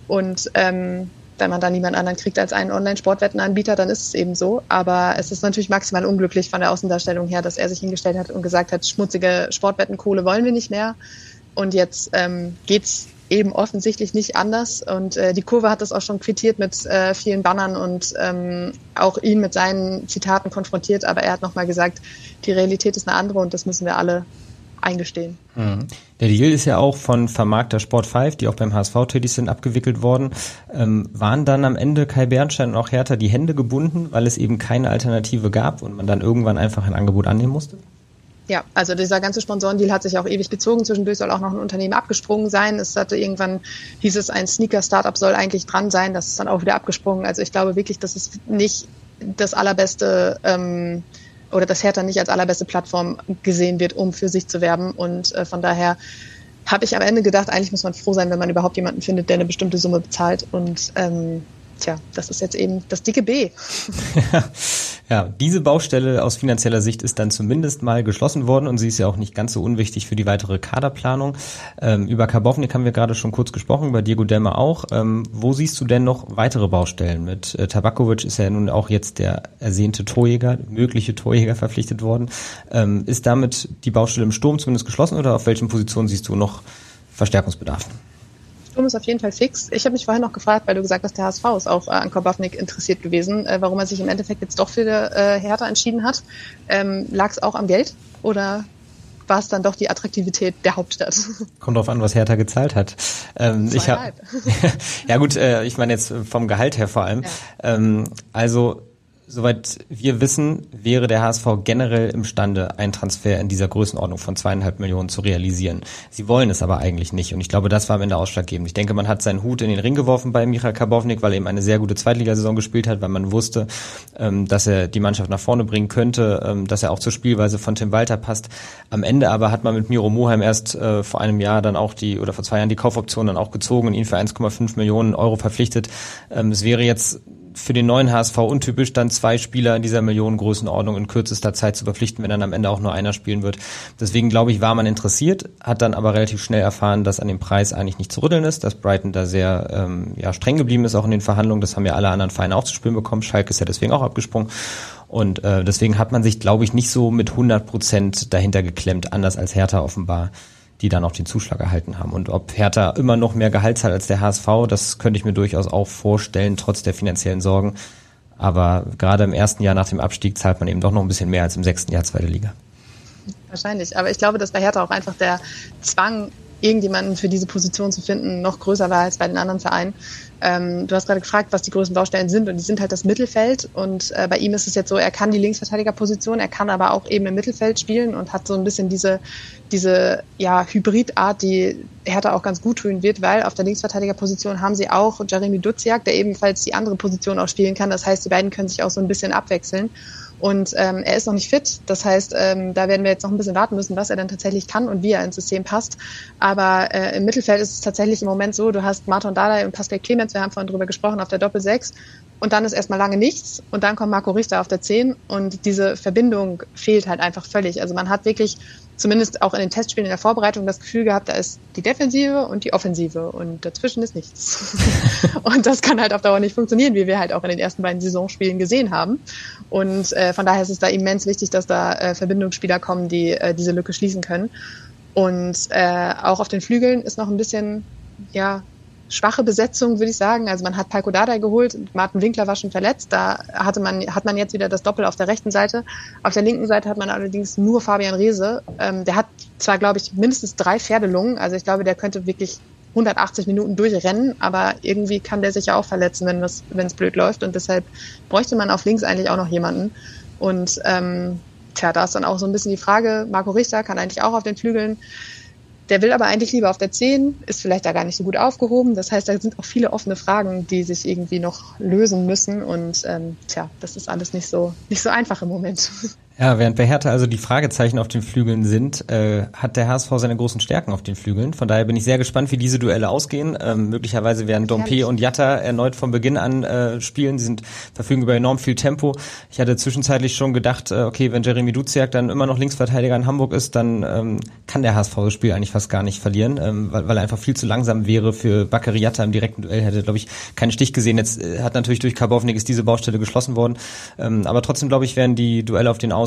Und wenn man da niemand anderen kriegt als einen Online-Sportwettenanbieter, dann ist es eben so. Aber es ist natürlich maximal unglücklich von der Außendarstellung her, dass er sich hingestellt hat und gesagt hat, schmutzige Sportwettenkohle wollen wir nicht mehr. Und jetzt geht's eben offensichtlich nicht anders. Und die Kurve hat das auch schon quittiert mit vielen Bannern und auch ihn mit seinen Zitaten konfrontiert. Aber er hat nochmal gesagt, die Realität ist eine andere und das müssen wir alle eingestehen. Mhm. Der Deal ist ja auch von Vermarkter Sport 5, die auch beim HSV tätig sind, abgewickelt worden. Waren dann am Ende Kai Bernstein und auch Hertha die Hände gebunden, weil es eben keine Alternative gab und man dann irgendwann einfach ein Angebot annehmen musste? Ja, also dieser ganze Sponsorendeal hat sich auch ewig gezogen. Zwischendurch soll auch noch ein Unternehmen abgesprungen sein. Es hatte irgendwann, hieß es, ein Sneaker-Startup soll eigentlich dran sein. Das ist dann auch wieder abgesprungen. Also ich glaube wirklich, dass es nicht das allerbeste oder dass Hertha nicht als allerbeste Plattform gesehen wird, um für sich zu werben. Und von daher habe ich am Ende gedacht, eigentlich muss man froh sein, wenn man überhaupt jemanden findet, der eine bestimmte Summe bezahlt. Und das ist jetzt eben das dicke B. Ja, diese Baustelle aus finanzieller Sicht ist dann zumindest mal geschlossen worden und sie ist ja auch nicht ganz so unwichtig für die weitere Kaderplanung. Über Karbownik haben wir gerade schon kurz gesprochen, über Diego Demme auch. Wo siehst du denn noch weitere Baustellen? Mit Tabaković ist ja nun auch jetzt der ersehnte mögliche Torjäger verpflichtet worden. Ist damit die Baustelle im Sturm zumindest geschlossen oder auf welchen Positionen siehst du noch Verstärkungsbedarf? Sturm ist auf jeden Fall fix. Ich habe mich vorhin noch gefragt, weil du gesagt hast, der HSV ist auch an Karbownik interessiert gewesen, warum er sich im Endeffekt jetzt doch für Hertha entschieden hat. Lag es auch am Geld oder war es dann doch die Attraktivität der Hauptstadt? Kommt drauf an, was Hertha gezahlt hat. Ja gut, ich meine jetzt vom Gehalt her vor allem. Ja. Also soweit wir wissen, wäre der HSV generell imstande, einen Transfer in dieser Größenordnung von 2,5 Millionen zu realisieren. Sie wollen es aber eigentlich nicht und ich glaube, das war am Ende ausschlaggebend. Ich denke, man hat seinen Hut in den Ring geworfen bei Michal Karbownik, weil er eben eine sehr gute Zweitligasaison gespielt hat, weil man wusste, dass er die Mannschaft nach vorne bringen könnte, dass er auch zur Spielweise von Tim Walter passt. Am Ende aber hat man mit Miro Moheim erst vor einem Jahr dann auch vor 2 Jahren die Kaufoption dann auch gezogen und ihn für 1,5 Millionen Euro verpflichtet. Es wäre jetzt für den neuen HSV untypisch, dann 2 Spieler in dieser Millionengrößenordnung in kürzester Zeit zu verpflichten, wenn dann am Ende auch nur einer spielen wird. Deswegen, glaube ich, war man interessiert, hat dann aber relativ schnell erfahren, dass an dem Preis eigentlich nicht zu rütteln ist, dass Brighton da sehr streng geblieben ist, auch in den Verhandlungen. Das haben ja alle anderen Vereine auch zu spüren bekommen. Schalke ist ja deswegen auch abgesprungen. Und deswegen hat man sich, glaube ich, nicht so mit 100% dahinter geklemmt, anders als Hertha offenbar, die dann auch den Zuschlag erhalten haben. Und ob Hertha immer noch mehr Gehalt hat als der HSV, das könnte ich mir durchaus auch vorstellen, trotz der finanziellen Sorgen. Aber gerade im ersten Jahr nach dem Abstieg zahlt man eben doch noch ein bisschen mehr als im 6. Jahr 2. Liga. Wahrscheinlich. Aber ich glaube, dass bei Hertha auch einfach der Zwang irgendjemanden für diese Position zu finden, noch größer war als bei den anderen Vereinen. Du hast gerade gefragt, was die größten Baustellen sind, und die sind halt das Mittelfeld, und bei ihm ist es jetzt so, er kann die Linksverteidigerposition, er kann aber auch eben im Mittelfeld spielen und hat so ein bisschen diese Hybridart, die Hertha auch ganz gut tun wird, weil auf der Linksverteidigerposition haben sie auch Jeremy Dudziak, der ebenfalls die andere Position auch spielen kann, das heißt, die beiden können sich auch so ein bisschen abwechseln. Und er ist noch nicht fit, das heißt, da werden wir jetzt noch ein bisschen warten müssen, was er dann tatsächlich kann und wie er ins System passt. Aber im Mittelfeld ist es tatsächlich im Moment so, du hast Marton Dardai und Pascal Clemens, wir haben vorhin drüber gesprochen, auf der Doppel-6, und dann ist erstmal lange nichts und dann kommt Marco Richter auf der 10 und diese Verbindung fehlt halt einfach völlig. Also man hat wirklich zumindest auch in den Testspielen in der Vorbereitung das Gefühl gehabt, da ist die Defensive und die Offensive und dazwischen ist nichts. Und das kann halt auf Dauer nicht funktionieren, wie wir halt auch in den ersten beiden Saisonspielen gesehen haben. Und von daher ist es da immens wichtig, dass da Verbindungsspieler kommen, die diese Lücke schließen können. Und auch auf den Flügeln ist noch ein bisschen, schwache Besetzung, würde ich sagen. Also man hat Pál Dárdai geholt, Martin Winkler war schon verletzt, da hat man jetzt wieder das Doppel auf der rechten Seite. Auf der linken Seite hat man allerdings nur Fabian Reese. Der hat zwar, glaube ich, mindestens 3 Pferdelungen, also ich glaube, der könnte wirklich 180 Minuten durchrennen, aber irgendwie kann der sich ja auch verletzen, wenn es blöd läuft, und deshalb bräuchte man auf links eigentlich auch noch jemanden. Und da ist dann auch so ein bisschen die Frage, Marco Richter kann eigentlich auch auf den Flügeln. Der will aber eigentlich lieber auf der 10, ist vielleicht da gar nicht so gut aufgehoben. Das heißt, da sind auch viele offene Fragen, die sich irgendwie noch lösen müssen. Und das ist alles nicht so einfach im Moment. Ja, während bei Hertha also die Fragezeichen auf den Flügeln sind, hat der HSV seine großen Stärken auf den Flügeln. Von daher bin ich sehr gespannt, wie diese Duelle ausgehen. Möglicherweise werden Dompe und Jatta erneut von Beginn an spielen. Sie verfügen über enorm viel Tempo. Ich hatte zwischenzeitlich schon gedacht, okay, wenn Jeremy Dudziak dann immer noch Linksverteidiger in Hamburg ist, dann kann der HSV das Spiel eigentlich fast gar nicht verlieren, weil er einfach viel zu langsam wäre für Bakary Jatta im direkten Duell. Hätte, glaube ich, keinen Stich gesehen. Jetzt hat natürlich durch Karbownik ist diese Baustelle geschlossen worden. Aber trotzdem, glaube ich, werden die Duelle auf den Außen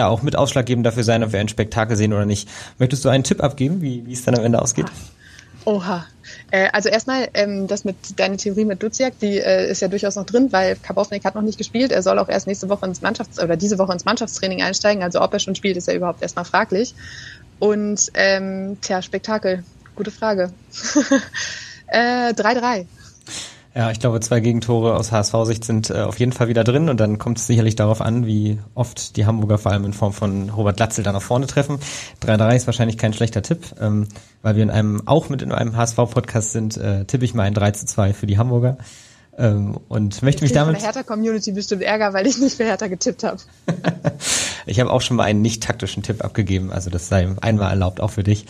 auch mit ausschlaggebend dafür sein, ob wir ein Spektakel sehen oder nicht. Möchtest du einen Tipp abgeben, wie es dann am Ende ausgeht? Oha. Also erstmal, das mit deine Theorie mit Dudziak, die ist ja durchaus noch drin, weil Karbownik hat noch nicht gespielt. Er soll auch erst diese Woche ins Mannschaftstraining einsteigen. Also ob er schon spielt, ist ja überhaupt erstmal fraglich. Und Spektakel, gute Frage. 3-3. Ja, ich glaube, 2 Gegentore aus HSV-Sicht sind auf jeden Fall wieder drin, und dann kommt es sicherlich darauf an, wie oft die Hamburger vor allem in Form von Robert Glatzel da nach vorne treffen. 3-3 ist wahrscheinlich kein schlechter Tipp, weil wir in einem HSV-Podcast sind, tippe ich mal ein 3-2 für die Hamburger. Und möchte mich damit. Ich habe von der Hertha-Community bestimmt Ärger, weil ich nicht für Hertha getippt habe. Ich habe auch schon mal einen nicht taktischen Tipp abgegeben, also das sei einmal erlaubt, auch für dich.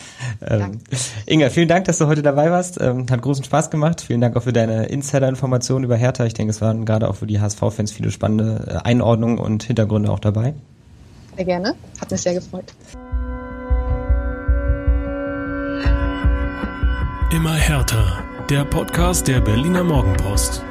Inga, vielen Dank, dass du heute dabei warst. Hat großen Spaß gemacht. Vielen Dank auch für deine Insider-Informationen über Hertha. Ich denke, es waren gerade auch für die HSV-Fans viele spannende Einordnungen und Hintergründe auch dabei. Sehr gerne, hat mich sehr gefreut. Immer Hertha. Der Podcast der Berliner Morgenpost.